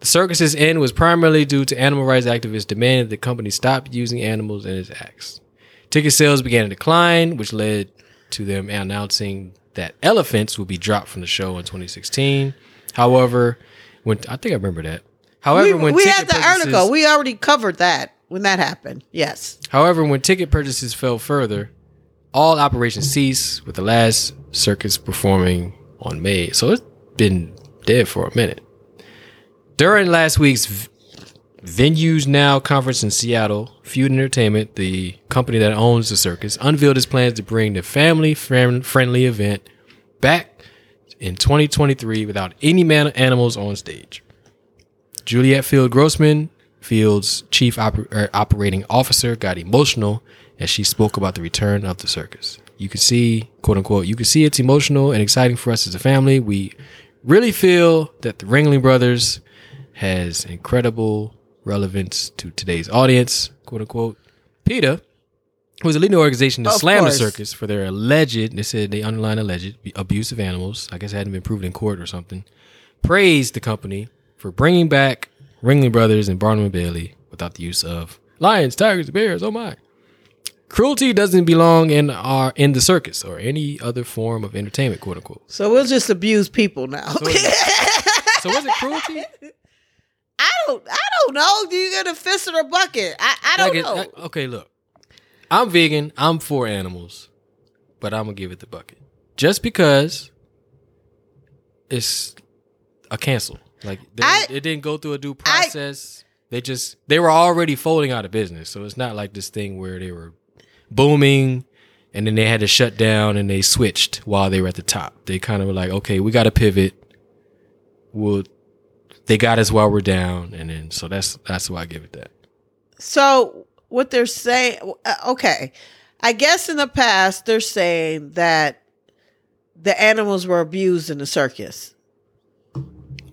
The circus's end was primarily due to animal rights activists demanding that the company stop using animals in its acts. Ticket sales began to decline, which led to them announcing that elephants would be dropped from the show in 2016. However, when ticket purchases... We had the article. We already covered that when that happened. Yes. However, when ticket purchases fell further, all operations ceased, with the last circus performing on May. So it's been dead for a minute. During last week's Venues Now conference in Seattle, Feud Entertainment, the company that owns the circus, unveiled its plans to bring the family-friendly event back in 2023 without any animals on stage. Juliette Field-Grossman, Field's chief operating officer, got emotional as she spoke about the return of the circus. You can see, quote unquote, it's emotional and exciting for us as a family. We really feel that the Ringling Brothers has incredible relevance to today's audience, quote unquote. PETA, who is a leading organization to slam the circus for their alleged, they said they underline alleged, abuse of animals. I guess it hadn't been proven in court or something. Praised the company for bringing back Ringling Brothers and Barnum and Bailey without the use of lions, tigers, bears, oh my. Cruelty doesn't belong in the circus or any other form of entertainment, quote unquote. So we'll just abuse people now. So was it cruelty? I don't know. Do you get a fist or a bucket? I don't know. Okay, look. I'm vegan. I'm for animals, but I'm gonna give it the bucket just because it's a cancel. Like it didn't go through a due process. They were already folding out of business, so it's not like this thing where they were booming and then they had to shut down and they switched while they were at the top. They kind of were like, okay, we got to pivot. They got us while we're down, and then so that's why I give it that. So what they're saying, okay, I guess in the past they're saying that the animals were abused in the circus,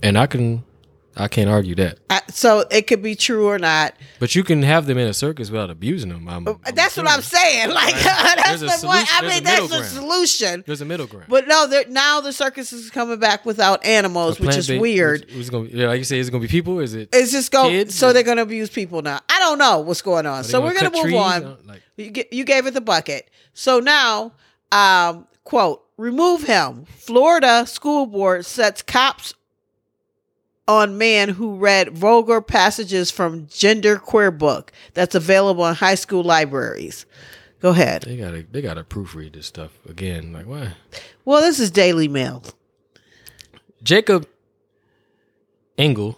and I can't argue that. So it could be true or not. But you can have them in a circus without abusing them. That's what I'm saying. Like that's the point. I mean, that's the solution. There's a middle ground. But no, now the circus is coming back without animals, which is weird. Like you say, is it going to be people? Is it? It's just going. So they're going to abuse people now. I don't know what's going on. So we're going to move on. You gave it the bucket. So now, quote: remove him. Florida school board sets cops on man who read vulgar passages from genderqueer book that's available in high school libraries. Go ahead. They gotta proofread this stuff again. Like why? Well, this is Daily Mail. Jacob Engel,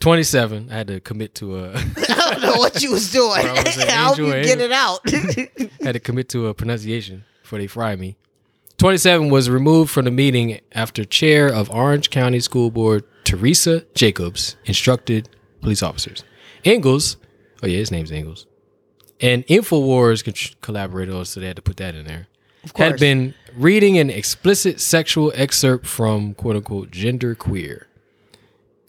27. I had to commit to a. I don't know what you was doing. I hope you get it out. Had to commit to a pronunciation before they fry me. 27 was removed from the meeting after chair of Orange County School Board Teresa Jacobs instructed police officers. Ingles, his name's Ingles, and InfoWars collaborator, so they had to put that in there, had been reading an explicit sexual excerpt from quote-unquote genderqueer.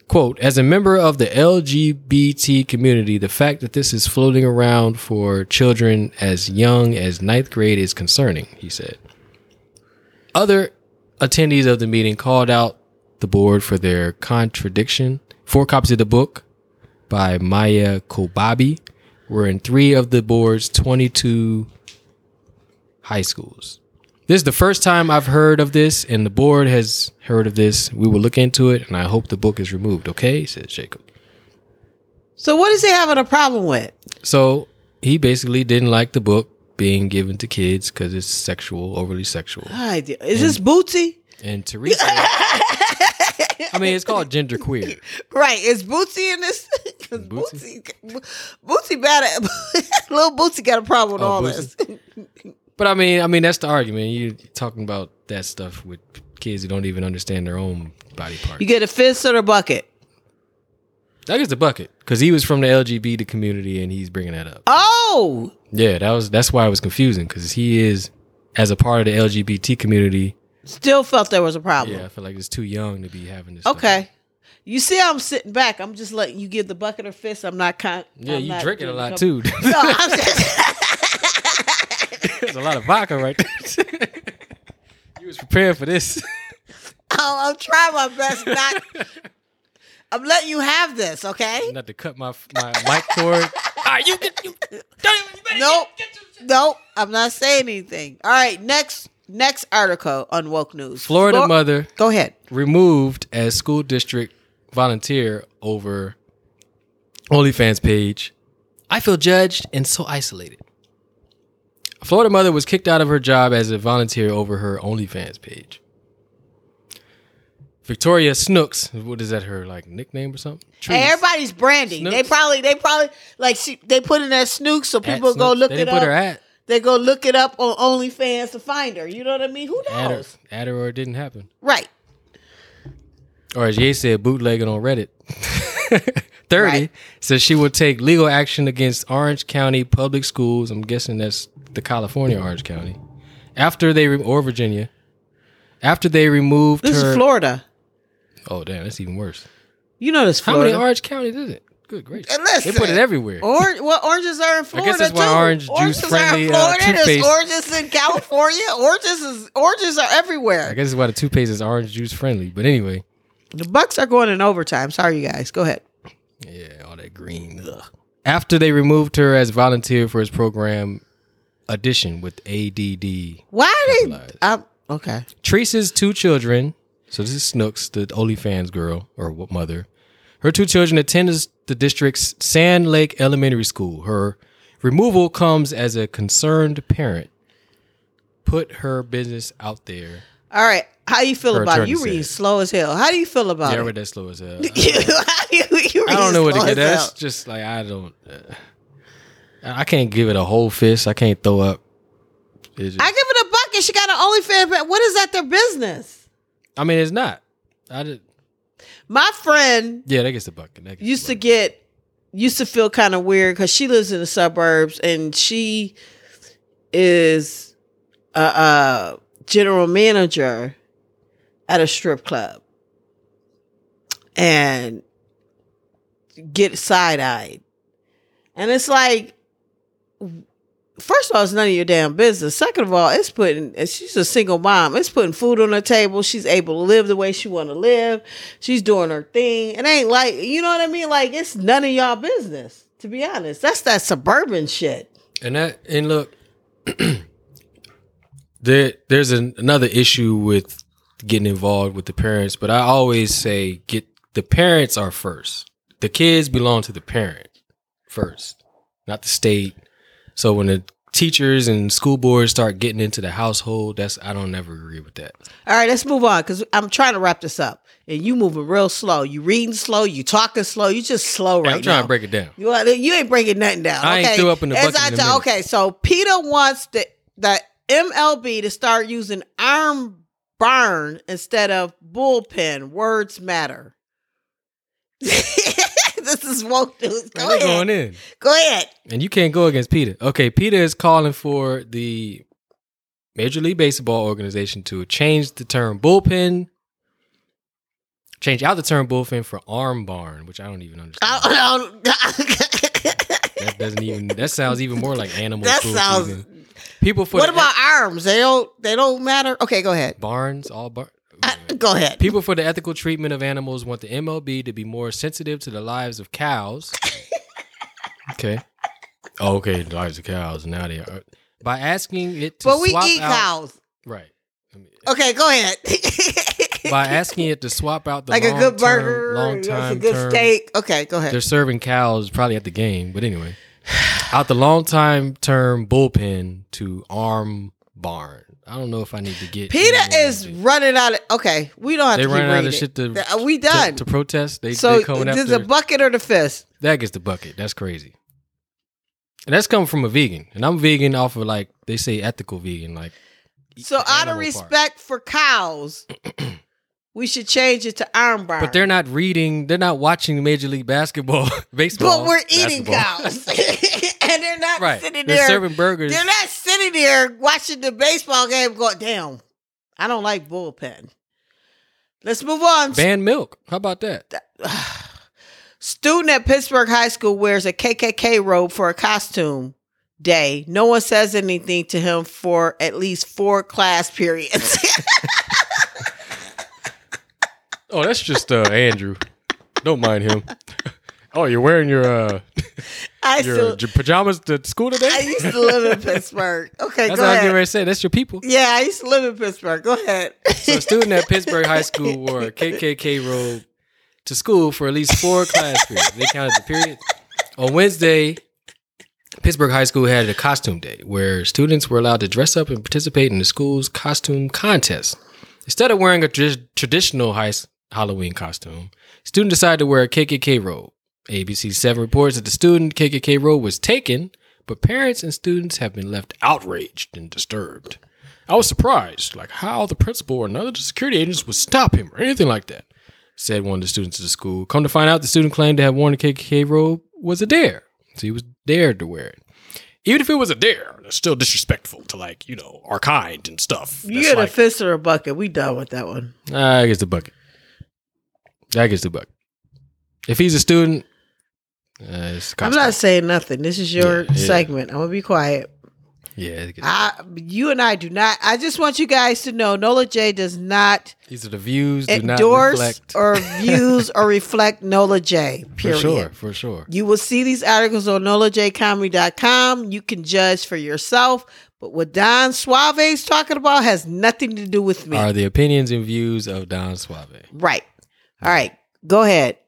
Quote, as a member of the LGBT community, the fact that this is floating around for children as young as 9th grade is concerning, he said. Other attendees of the meeting called out the board for their contradiction. 4 copies of the book by Maya Kobabi were in 3 of the board's 22 high schools. This is the first time I've heard of this, and the board has heard of this. We will look into it, and I hope the book is removed, okay? Said Jacob. So what is he having a problem with? So he basically didn't like the book being given to kids because it's sexual, overly sexual. Is this Bootsy? And Teresa. I mean, it's called genderqueer. Right. Is Bootsy in this? Bootsy bad at Little Bootsy got a problem with all Bootsy? This. But I mean, that's the argument. You're talking about that stuff with kids who don't even understand their own body parts. You get a fist or a bucket? I guess the bucket, because he was from the LGBT community and he's bringing that up. Oh! Yeah, that's why it was confusing, because he is, as a part of the LGBT community... Still felt there was a problem. Yeah, I feel like it's too young to be having this. Okay. Stuff. You see how I'm sitting back. I'm just letting you give the bucket or fist. I'm not... yeah, I'm you not drinking a lot, too. No, I'm just... There's a lot of vodka right there. You was prepared for this. I'm trying my best not. I'm letting you have this, okay? Not to cut my mic cord. All right, Nope, I'm not saying anything. All right, next article on Woke News. Florida mother. Go ahead. Removed as school district volunteer over OnlyFans page. I feel judged and so isolated. A Florida mother was kicked out of her job as a volunteer over her OnlyFans page. Victoria Snooks, what is that, her like nickname or something? Truth. Hey, everybody's branding. Snooks. They probably like they put in that Snooks so people at go Snooks. Look they it up. Put her at. They go look it up on OnlyFans to find her. You know what I mean? Who knows? At her or it didn't happen. Right. Or as Ye said, bootlegging on Reddit. 30 right. Says she will take legal action against Orange County Public Schools. I'm guessing that's the California Orange County, or Virginia, after they removed her. This is Florida. Oh damn, that's even worse. You know this Florida. How many Orange counties is it? Good gracious, they put it everywhere. Oranges are in Florida. I guess that's why orange juice friendly toothpaste. There's oranges in California. Oranges are everywhere. I guess that's why the toothpaste is orange juice friendly. But anyway, the Bucks are going in overtime. Sorry, you guys. Go ahead. Yeah, all that green. Ugh. After they removed her as volunteer for his program. Addition with ADD. Why did okay? Teresa's 2 children. So this is Snooks, the OnlyFans girl or mother. Her 2 children attended the district's Sand Lake Elementary School. Her removal comes as a concerned parent. Put her business out there. All right, how you feel about it? You read slow as hell. How do you feel about it? Yeah, I read that slow as hell. I don't know what to get. That's just like I don't. I can't give it a whole fist. I can't throw up. I give it a bucket. She got an OnlyFans. What is that? Their business. I mean, it's not. My friend. Yeah, that gets a bucket. Used to feel kind of weird because she lives in the suburbs and she is a general manager at a strip club and get side eyed, and it's like. First of all, it's none of your damn business. Second of all, she's a single mom. It's putting food on her table. She's able to live the way she want to live. She's doing her thing. It ain't like, you know what I mean? Like, it's none of y'all business, to be honest. That's that suburban shit. And look, there's another issue with getting involved with the parents, but I always say the parents are first. The kids belong to the parent first, not the state. So when the teachers and school boards start getting into the household, I don't never agree with that. All right, let's move on because I'm trying to wrap this up. And you moving real slow. You reading slow. You talking slow. You just slow right now. I'm trying to break it down. You ain't breaking nothing down. I ain't threw up in the bucket Okay, so PETA wants the MLB to start using arm burn instead of bullpen. Words matter. This is woke news. Go ahead. Going in. Go ahead. And you can't go against PETA. Okay, PETA is calling for the Major League Baseball organization to change the term bullpen, change out the term bullpen for arm barn, which I don't even understand. That doesn't even. That sounds even more like animal. That sounds. Season. People for what the, about arms? They don't matter. Okay, go ahead. Barns, all barns. Go ahead. People for the ethical treatment of animals want the MLB to be more sensitive to the lives of cows. Okay. Oh, okay, the lives of cows. Now they are. By asking it to swap out... But we eat cows. Right. Okay, go ahead. By asking it to swap out the long-term... Like a good burger, long-time a good steak. Okay, go ahead. They're serving cows probably at the game, but anyway. Out the long-time term bullpen to arm barn. I don't know if I need to get... PETA is running out of... Okay, we don't have to keep reading. They're running out of shit to... We done. To protest. So is the bucket or the fist? That gets the bucket. That's crazy. And that's coming from a vegan. And I'm vegan off of like, they say ethical vegan. Like, so out of respect for cows, we should change it to arm barn. But they're not reading, they're not watching Major League Baseball. But we're eating cows. And they're not sitting there. They're serving burgers. They're not sitting there watching the baseball game going, damn, I don't like bullpen. Let's move on. Ban milk. How about that? Student at Pittsburgh High School wears a KKK robe for a costume day. No one says anything to him for at least 4 class periods. Oh, that's just Andrew. Don't mind him. Oh, you're wearing your pajamas to school today? I used to live in Pittsburgh. Okay, that's go ahead. That's what I was getting ready to say. That's your people. Yeah, I used to live in Pittsburgh. Go ahead. So a student at Pittsburgh High School wore a KKK robe to school for at least 4 class periods. They counted the period. On Wednesday, Pittsburgh High School had a costume day where students were allowed to dress up and participate in the school's costume contest. Instead of wearing a traditional Halloween costume, students decided to wear a KKK robe. ABC7 reports that the student KKK robe was taken, but parents and students have been left outraged and disturbed. I was surprised, like how the principal or none of the security agents would stop him or anything like that, said one of the students of the school. Come to find out, the student claimed to have worn the KKK robe was a dare. So he was dared to wear it. Even if it was a dare, it's still disrespectful to, like, you know, our kind and stuff. You get like, a fist or a bucket. We done with that one. I guess the bucket. If he's a student, it's I'm not saying nothing. This is your segment. I'm going to be quiet. Yeah. You and I do not. I just want you guys to know Nola J does not. These are the views. Endorse do not or views or reflect Nola J. Period. For sure. You will see these articles on NolaJComedy.com. You can judge for yourself. But what Don Suave is talking about has nothing to do with me. Are the opinions and views of Don Suave. Right. All right. Go ahead.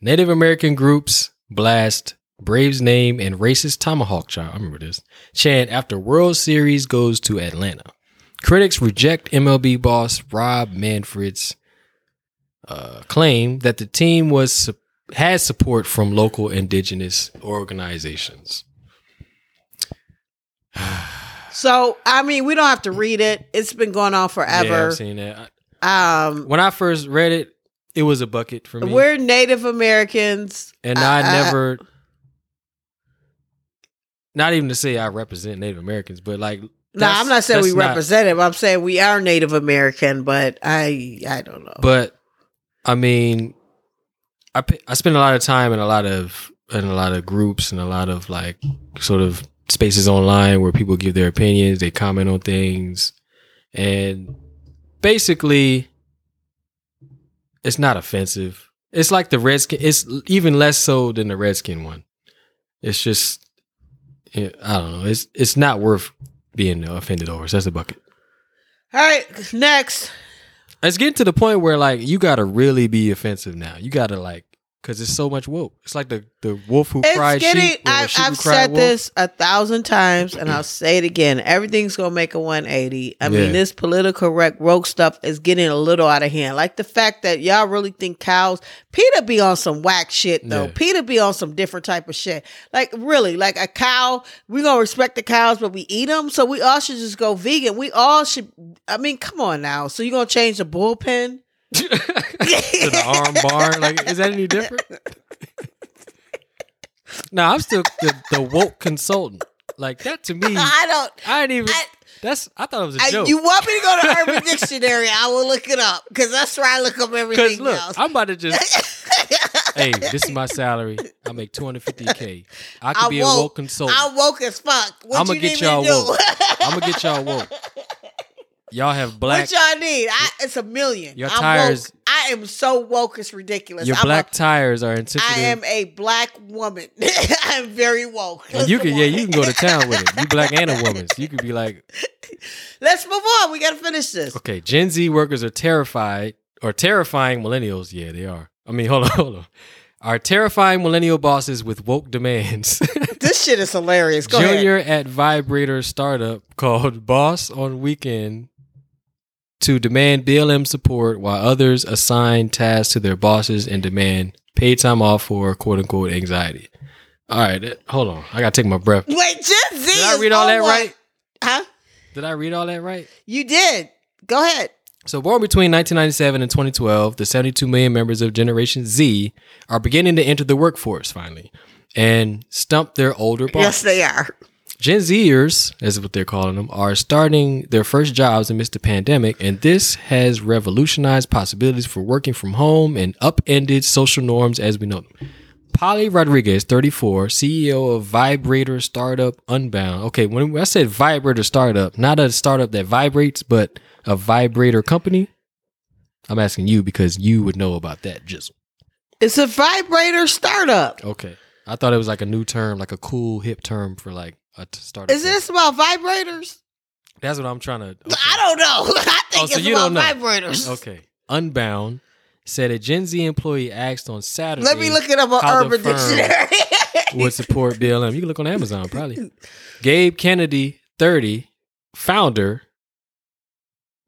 Native American groups blast Braves name and racist tomahawk chant. I remember this chant after World Series goes to Atlanta. Critics reject MLB boss Rob Manfred's claim that the team had support from local indigenous organizations. So, I mean, we don't have to read it. It's been going on forever. Yeah, I've seen that. When I first read it, it was a bucket for me. We're Native Americans. And I never... Not even to say I represent Native Americans, but like... No, I'm not saying we represent them. I'm saying we are Native American, but I don't know. But, I mean, I spend a lot of time in a lot of groups and a lot of like sort of spaces online where people give their opinions, they comment on things. And basically, it's not offensive. It's like the Redskin. It's even less so than the Redskin one. It's just... I don't know. It's not worth being offended over. So that's a bucket. All right, next. It's getting to the point where like you gotta really be offensive now. You gotta like because it's so much woke. It's like the wolf who cried sheep. I've said this 1,000 times and I'll say it again. Everything's gonna make a 180. I mean, this political correct woke stuff is getting a little out of hand. Like the fact that y'all really think cows. PETA be on some whack shit though. Yeah. PETA be on some different type of shit. Like really, like a cow. We gonna respect the cows, but we eat them. So we all should just go vegan. We all should. I mean, come on now. So you gonna change the bullpen? To the arm bar, like, is that any different? No, I'm still the woke consultant. Like that to me, I don't. I didn't even. I thought it was a joke. You want me to go to Urban Dictionary? I will look it up because that's where I look up everything else. I'm about to just. Hey, this is my salary. I make $250K. I could be a woke consultant. I'm woke as fuck. What I'm gonna get y'all woke. I'm gonna get y'all woke. Y'all have black. What y'all need? It's a million. Your tires. Woke. I am so woke. It's ridiculous. Your black tires are insensitive. I am a black woman. I'm very woke. And you can go to town with it. You black and a woman. So you could be like, let's move on. We gotta finish this. Okay, Gen Z workers are terrifying millennials. Yeah, they are. I mean, hold on. Our terrifying millennial bosses with woke demands. This shit is hilarious. Go Junior ahead. At Vibrator startup called Boss on Weekend to demand BLM support while others assign tasks to their bosses and demand paid time off for quote-unquote anxiety. All right. Hold on. I got to take my breath. Wait, Gen Z did I read all that right? Huh? Did I read all that right? You did. Go ahead. So born between 1997 and 2012, the 72 million members of Generation Z are beginning to enter the workforce finally and stump their older bosses. Yes, they are. Gen Zers, as what they're calling them, are starting their first jobs amidst the pandemic, and this has revolutionized possibilities for working from home and upended social norms as we know them. Polly Rodriguez, 34, CEO of Vibrator Startup Unbound. Okay, when I said Vibrator Startup, not a startup that vibrates, but a vibrator company. I'm asking you because you would know about that jizzle. It's a vibrator startup. Okay. I thought it was like a new term, like a cool hip term for like a startup. Is this about vibrators? That's what I'm trying to... Okay. I don't know. I think it's about vibrators. Okay. Unbound. Said a Gen Z employee asked on Saturday. Let me look it up on Urban Dictionary. Would support BLM. You can look on Amazon, probably. Gabe Kennedy, 30, founder,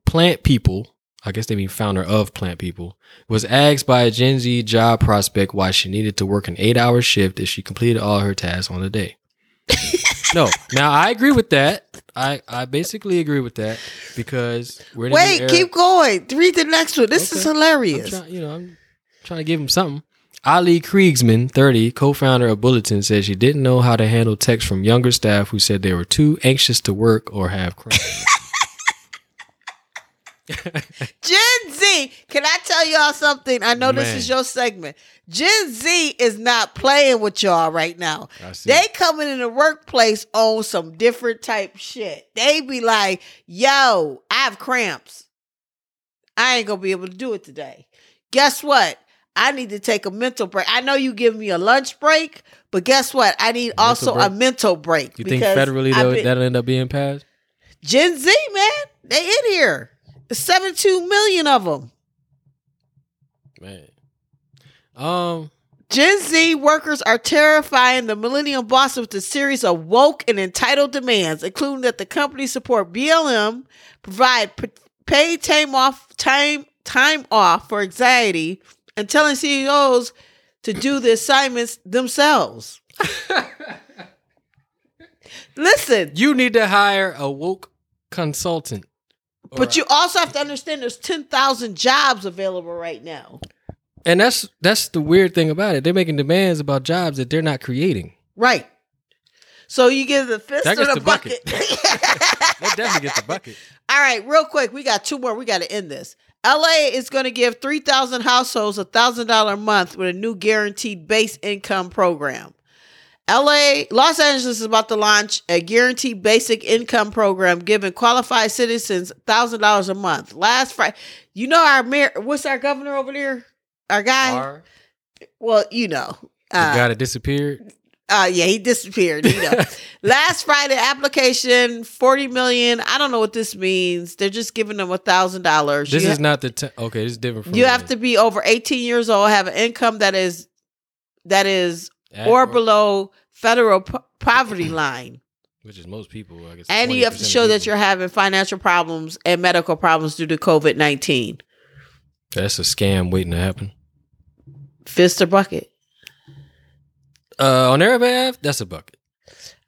Plant People. I guess they mean founder of Plant People. Was asked by a Gen Z job prospect why she needed to work an 8-hour shift if she completed all her tasks on the day. No, now I agree with that. I basically agree with that because we're in a new era. Keep going. Read the next one. This is hilarious. I'm trying to give him something. Ali Kriegsman, 30, co-founder of Bulletin, says she didn't know how to handle texts from younger staff who said they were too anxious to work or have crime. Gen Z, can I tell y'all something? I know this is your segment. Gen Z is not playing with y'all right now. They coming in the workplace on some different type shit. They be like, yo, I have cramps. I ain't gonna be able to do it today. Guess what? I need to take a mental break. I know you give me a lunch break, but guess what? I need a mental break. You think federally that'll end up being passed? Gen Z, man, they in here. 72 million of them. Man. Gen Z workers are terrifying the millennial boss with a series of woke and entitled demands, including that the company support BLM, provide paid time off for anxiety, and telling CEOs to do the assignments themselves. Listen. You need to hire a woke consultant. But you also have to understand there's 10,000 jobs available right now. And that's the weird thing about it. They're making demands about jobs that they're not creating. Right. So you get the fist or the bucket. That definitely gets the bucket. All right, real quick. We got two more. We got to end this. LA is going to give 3,000 households $1,000 a month with a new guaranteed base income program. Los Angeles is about to launch a guaranteed basic income program giving qualified citizens $1,000 a month. Last Friday, you know our mayor, what's our governor over there? Our guy? Well, you know. The guy that disappeared? Yeah, he disappeared. You know. Last Friday, application, 40 million. I don't know what this means. They're just giving them $1,000. This is not the, okay, this is different from you have to be over 18 years old, have an income that is or below federal poverty line, which is most people, I guess. And you have to show that you're having financial problems and medical problems due to COVID-19. That's a scam waiting to happen. Fist or bucket? On their behalf, that's a bucket.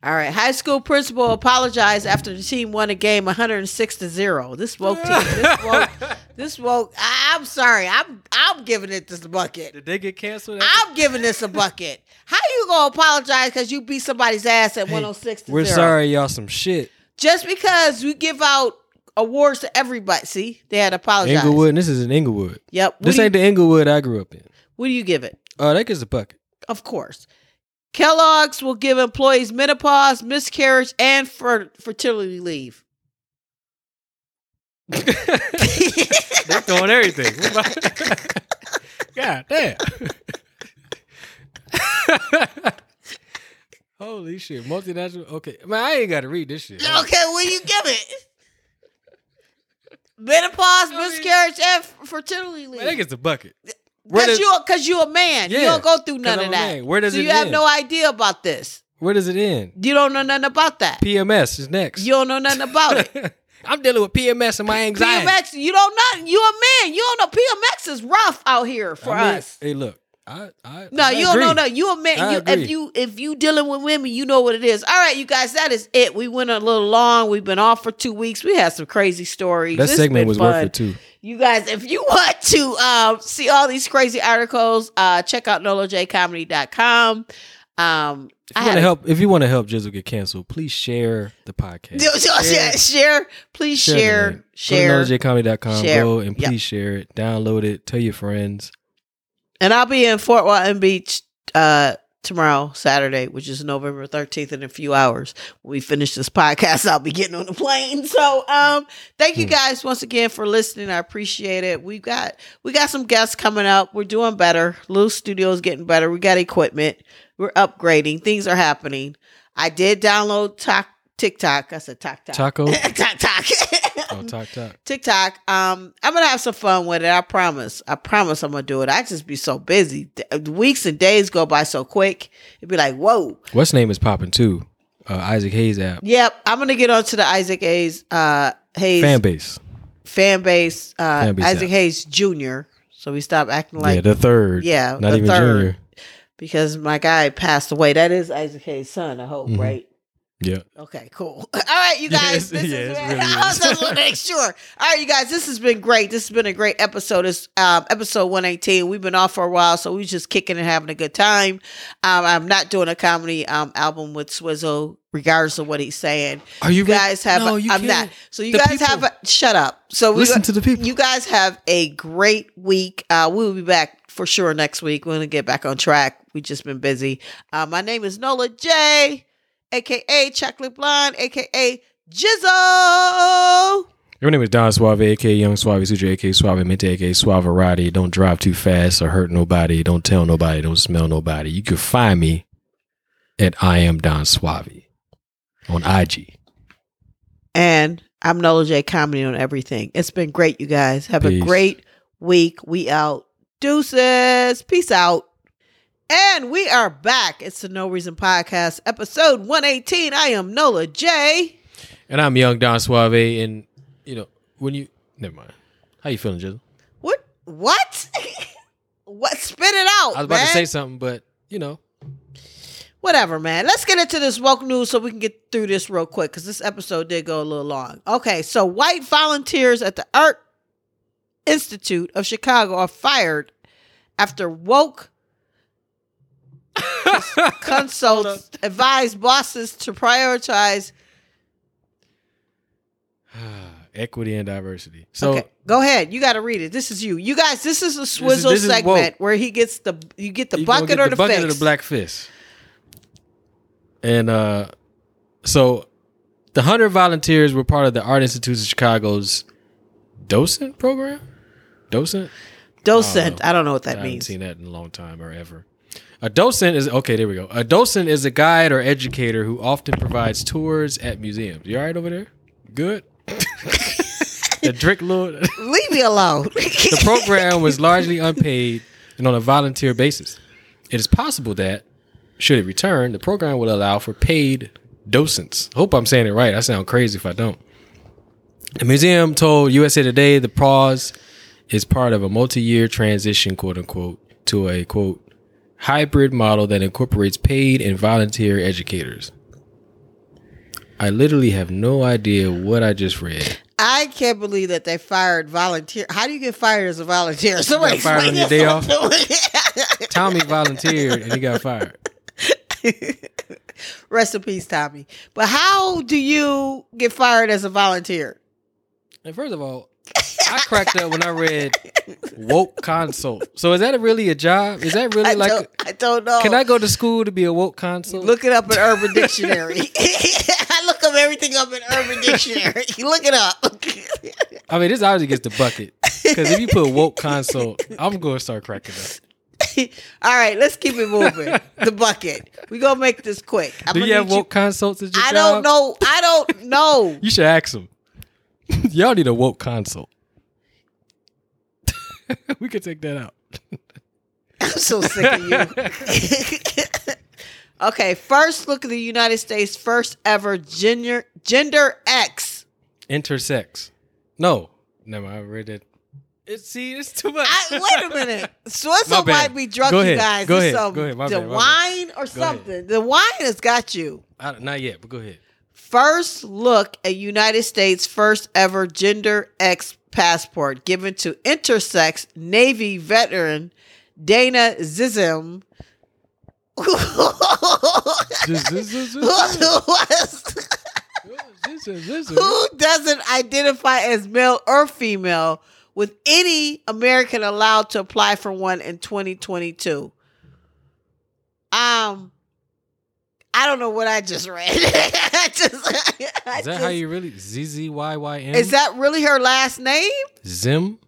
All right. High school principal apologized after the team won a game 106-0. This woke team. This woke. I'm sorry. I'm giving it this bucket. Did they get canceled? I'm giving this a bucket. How you gonna apologize because you beat somebody's ass at 106-0? We're sorry, y'all. Some shit. Just because we give out awards to everybody. See, they had to apologize. Inglewood, and this is in Inglewood. Yep. This ain't the Inglewood I grew up in. What do you give it? That gets a bucket. Of course. Kellogg's will give employees menopause, miscarriage, and fertility leave. They're throwing everything. God damn. Holy shit. Multinational. Okay. Man, I ain't got to read this shit. Okay, what do you give it? Menopause, miscarriage, and fertility leave. Man, that gets a bucket. Because you're a man. Yeah, you don't go through none of that. Where does it end? So you have no idea about this. Where does it end? You don't know nothing about that. PMS is next. You don't know nothing about it. I'm dealing with PMS and my anxiety. PMS, you don't know. You're a man. You don't know. PMS is rough out here for us. Hey, look. I agree. You're a man. If you dealing with women, you know what it is. All right, you guys, that is it. We went a little long. We've been off for 2 weeks. We had some crazy stories. That segment was worth it too. You guys, if you want to see all these crazy articles, check out nolojcomedy.com. If you want to help Jizzle get canceled, please share the podcast. Please share. Go to nolojcomedy.com. Go and please share it. Download it. Tell your friends. And I'll be in Fort Walton Beach tomorrow, Saturday, which is November 13th, in a few hours. When we finish this podcast, I'll be getting on the plane. So thank you guys once again for listening. I appreciate it. We got some guests coming up. We're doing better. Little studio's getting better. We got equipment. We're upgrading. Things are happening. I did download TikTok. I said TikTok. Taco? TikTok. Oh, TikTok. I'm gonna have some fun with it. I promise I'm gonna do it. I just be so busy. Weeks and days go by so quick. It'd be like, whoa. What's name is popping too? Isaac Hayes app. Yep, I'm gonna get onto the Isaac Hayes fan base. Isaac app. Hayes Jr. So we stop acting like the third. Yeah, not the even third, junior. Because my guy passed away. That is Isaac Hayes' son. I hope, right? Yeah. Okay, cool. All right, you guys. All right, you guys, this has been great. This has been a great episode. It's episode 118. We've been off for a while, so we're just kicking and having a good time. I'm not doing a comedy album with Swizzle, regardless of what he's saying. Are you guys have? No, I'm not. So you guys have a shut up. So listen to the people. You guys have a great week. We'll be back for sure next week. We're gonna get back on track. We've just been busy. My name is Nola J. AKA Chocolate Blonde, AKA Jizzle. Your name is Don Suave, AKA Young Suave, Suja, AKA Suave, Mente, AKA Suaverati. Don't drive too fast or hurt nobody. Don't tell nobody. Don't smell nobody. You can find me at I Am Don Suave on IG. And I'm Nola J Comedy on everything. It's been great, you guys. Have a great week. We out. Deuces. Peace out. And we are back. It's the No Reason Podcast, episode 118. I am Nola J. And I'm Young Don Suave. And, never mind. How you feeling, Jizzle? What? What? Spit it out, I was about to say something, but, Whatever, man. Let's get into this woke news so we can get through this real quick, because this episode did go a little long. Okay, so white volunteers at the Art Institute of Chicago are fired after woke consults advise bosses to prioritize equity and diversity. So okay, go ahead. You got to read it. This is you. You guys, this is a Swizzle segment where he gets the bucket or the black fist. And so the 100 volunteers were part of the Art Institute of Chicago's docent program? Docent. I don't know what that means. I haven't seen that in a long time or ever. A docent is... Okay, there we go. A docent is a guide or educator who often provides tours at museums. You all right over there? Good? The drink lord... Leave me alone. The program was largely unpaid and on a volunteer basis. It is possible that, should it return, the program will allow for paid docents. Hope I'm saying it right. I sound crazy if I don't. The museum told USA Today the pause is part of a multi-year transition, quote-unquote, to a, quote, hybrid model that incorporates paid and volunteer educators. I literally have no idea what I just read. I can't believe that they fired volunteer. How do you get fired as a volunteer? Somebody got fired on your day off. Tommy volunteered and he got fired. Rest in peace, Tommy. But how do you get fired as a volunteer? And first of all, I cracked up when I read woke consult. So is that really a job? Is that really I don't know. Can I go to school to be a woke consult? Look it up in Urban Dictionary. I look up everything up in Urban Dictionary. Look it up. I mean, this obviously gets the bucket. Because if you put woke consult, I'm going to start cracking up. All right, let's keep it moving. The bucket. We're going to make this quick. Do you have woke consults at your job? I don't know. You should ask them. Y'all need a woke consult. We could take that out. I'm so sick of you. Okay, first look at the United States' first ever gender X. Intersex. No. Never mind. I read it. It's too much. Wait a minute. Swizzle might be drunk, you guys. Go ahead. The wine has got you. Not yet, but go ahead. First look at United States' first ever gender X passport given to intersex Navy veteran Dana Zism. Who doesn't identify as male or female, with any American allowed to apply for one in 2022. I don't know what I just read. Is that how you really? ZZYYM? Is that really her last name? Zim?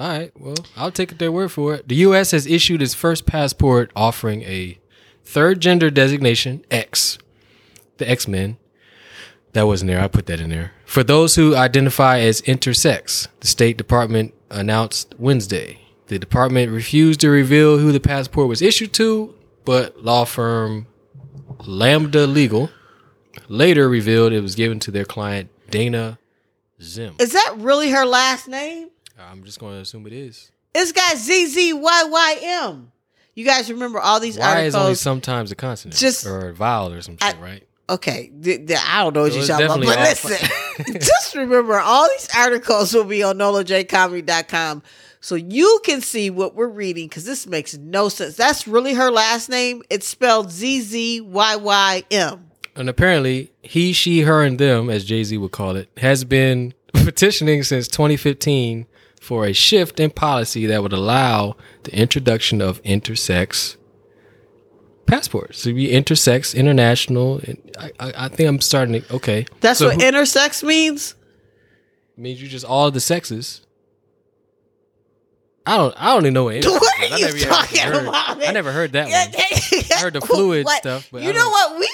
All right. Well, I'll take their word for it. The U.S. has issued its first passport offering a third gender designation, X. The X-Men. That wasn't there. I put that in there. For those who identify as intersex, the State Department announced Wednesday. The department refused to reveal who the passport was issued to, but law firm Lambda Legal later revealed it was given to their client Dana Zim. Is that really her last name? I'm just going to assume it is. It's got ZZYYM. You guys remember all these articles? Why is only sometimes a consonant or a vowel or some shit, right? Okay, I don't know what you're talking about, but listen, just remember all these articles will be on NolaJComedy.com so you can see what we're reading, because this makes no sense. That's really her last name. It's spelled ZZYYM. And apparently, he, she, her, and them, as Jay-Z would call it, has been petitioning since 2015 for a shift in policy that would allow the introduction of intersex passports. To be intersex, international. I think I'm starting to, okay. That's so what intersex means? Means you just all the sexes. I don't even know what intersex is. I never heard that one. I heard the fluid stuff. But you know what? We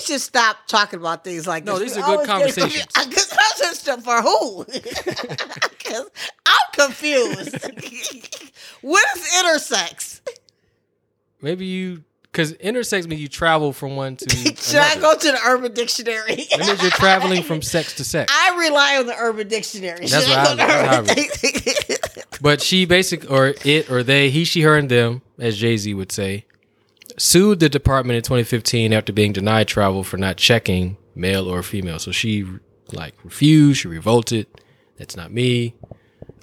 should stop talking about things like this. No, these are good conversations. I'm just for who? Because I'm confused. What is intersex? Maybe you... Because intersex means you travel from one to another. Should I go to the Urban Dictionary? That means you're traveling from sex to sex. I rely on the Urban Dictionary. But she basically, or it, or they, he, she, her, and them, as Jay-Z would say, sued the department in 2015 after being denied travel for not checking male or female. So she refused, she revolted. That's not me.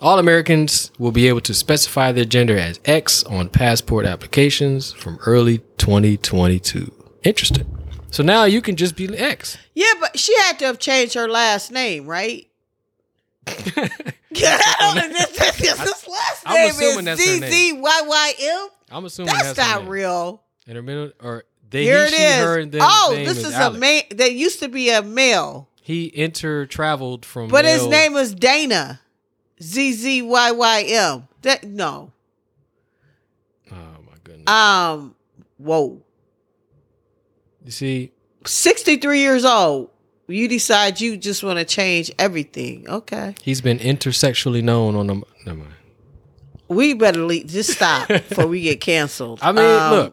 All Americans will be able to specify their gender as X on passport applications from early 2022. Interesting. So now you can just be X. Yeah, but she had to have changed her last name, right? This last name is ZZYYM. I'm assuming that's not real. In her middle, or they, here he, it she, is. Her, and them. Oh, this is a man. That used to be a male. He inter-traveled from. But his name is Dana. ZZYYM. That no. Oh my goodness. Whoa. You see, 63 years old. You decide you just want to change everything. Okay. He's been intersexually known on the. Never mind. We better just stop before we get canceled. I mean, look.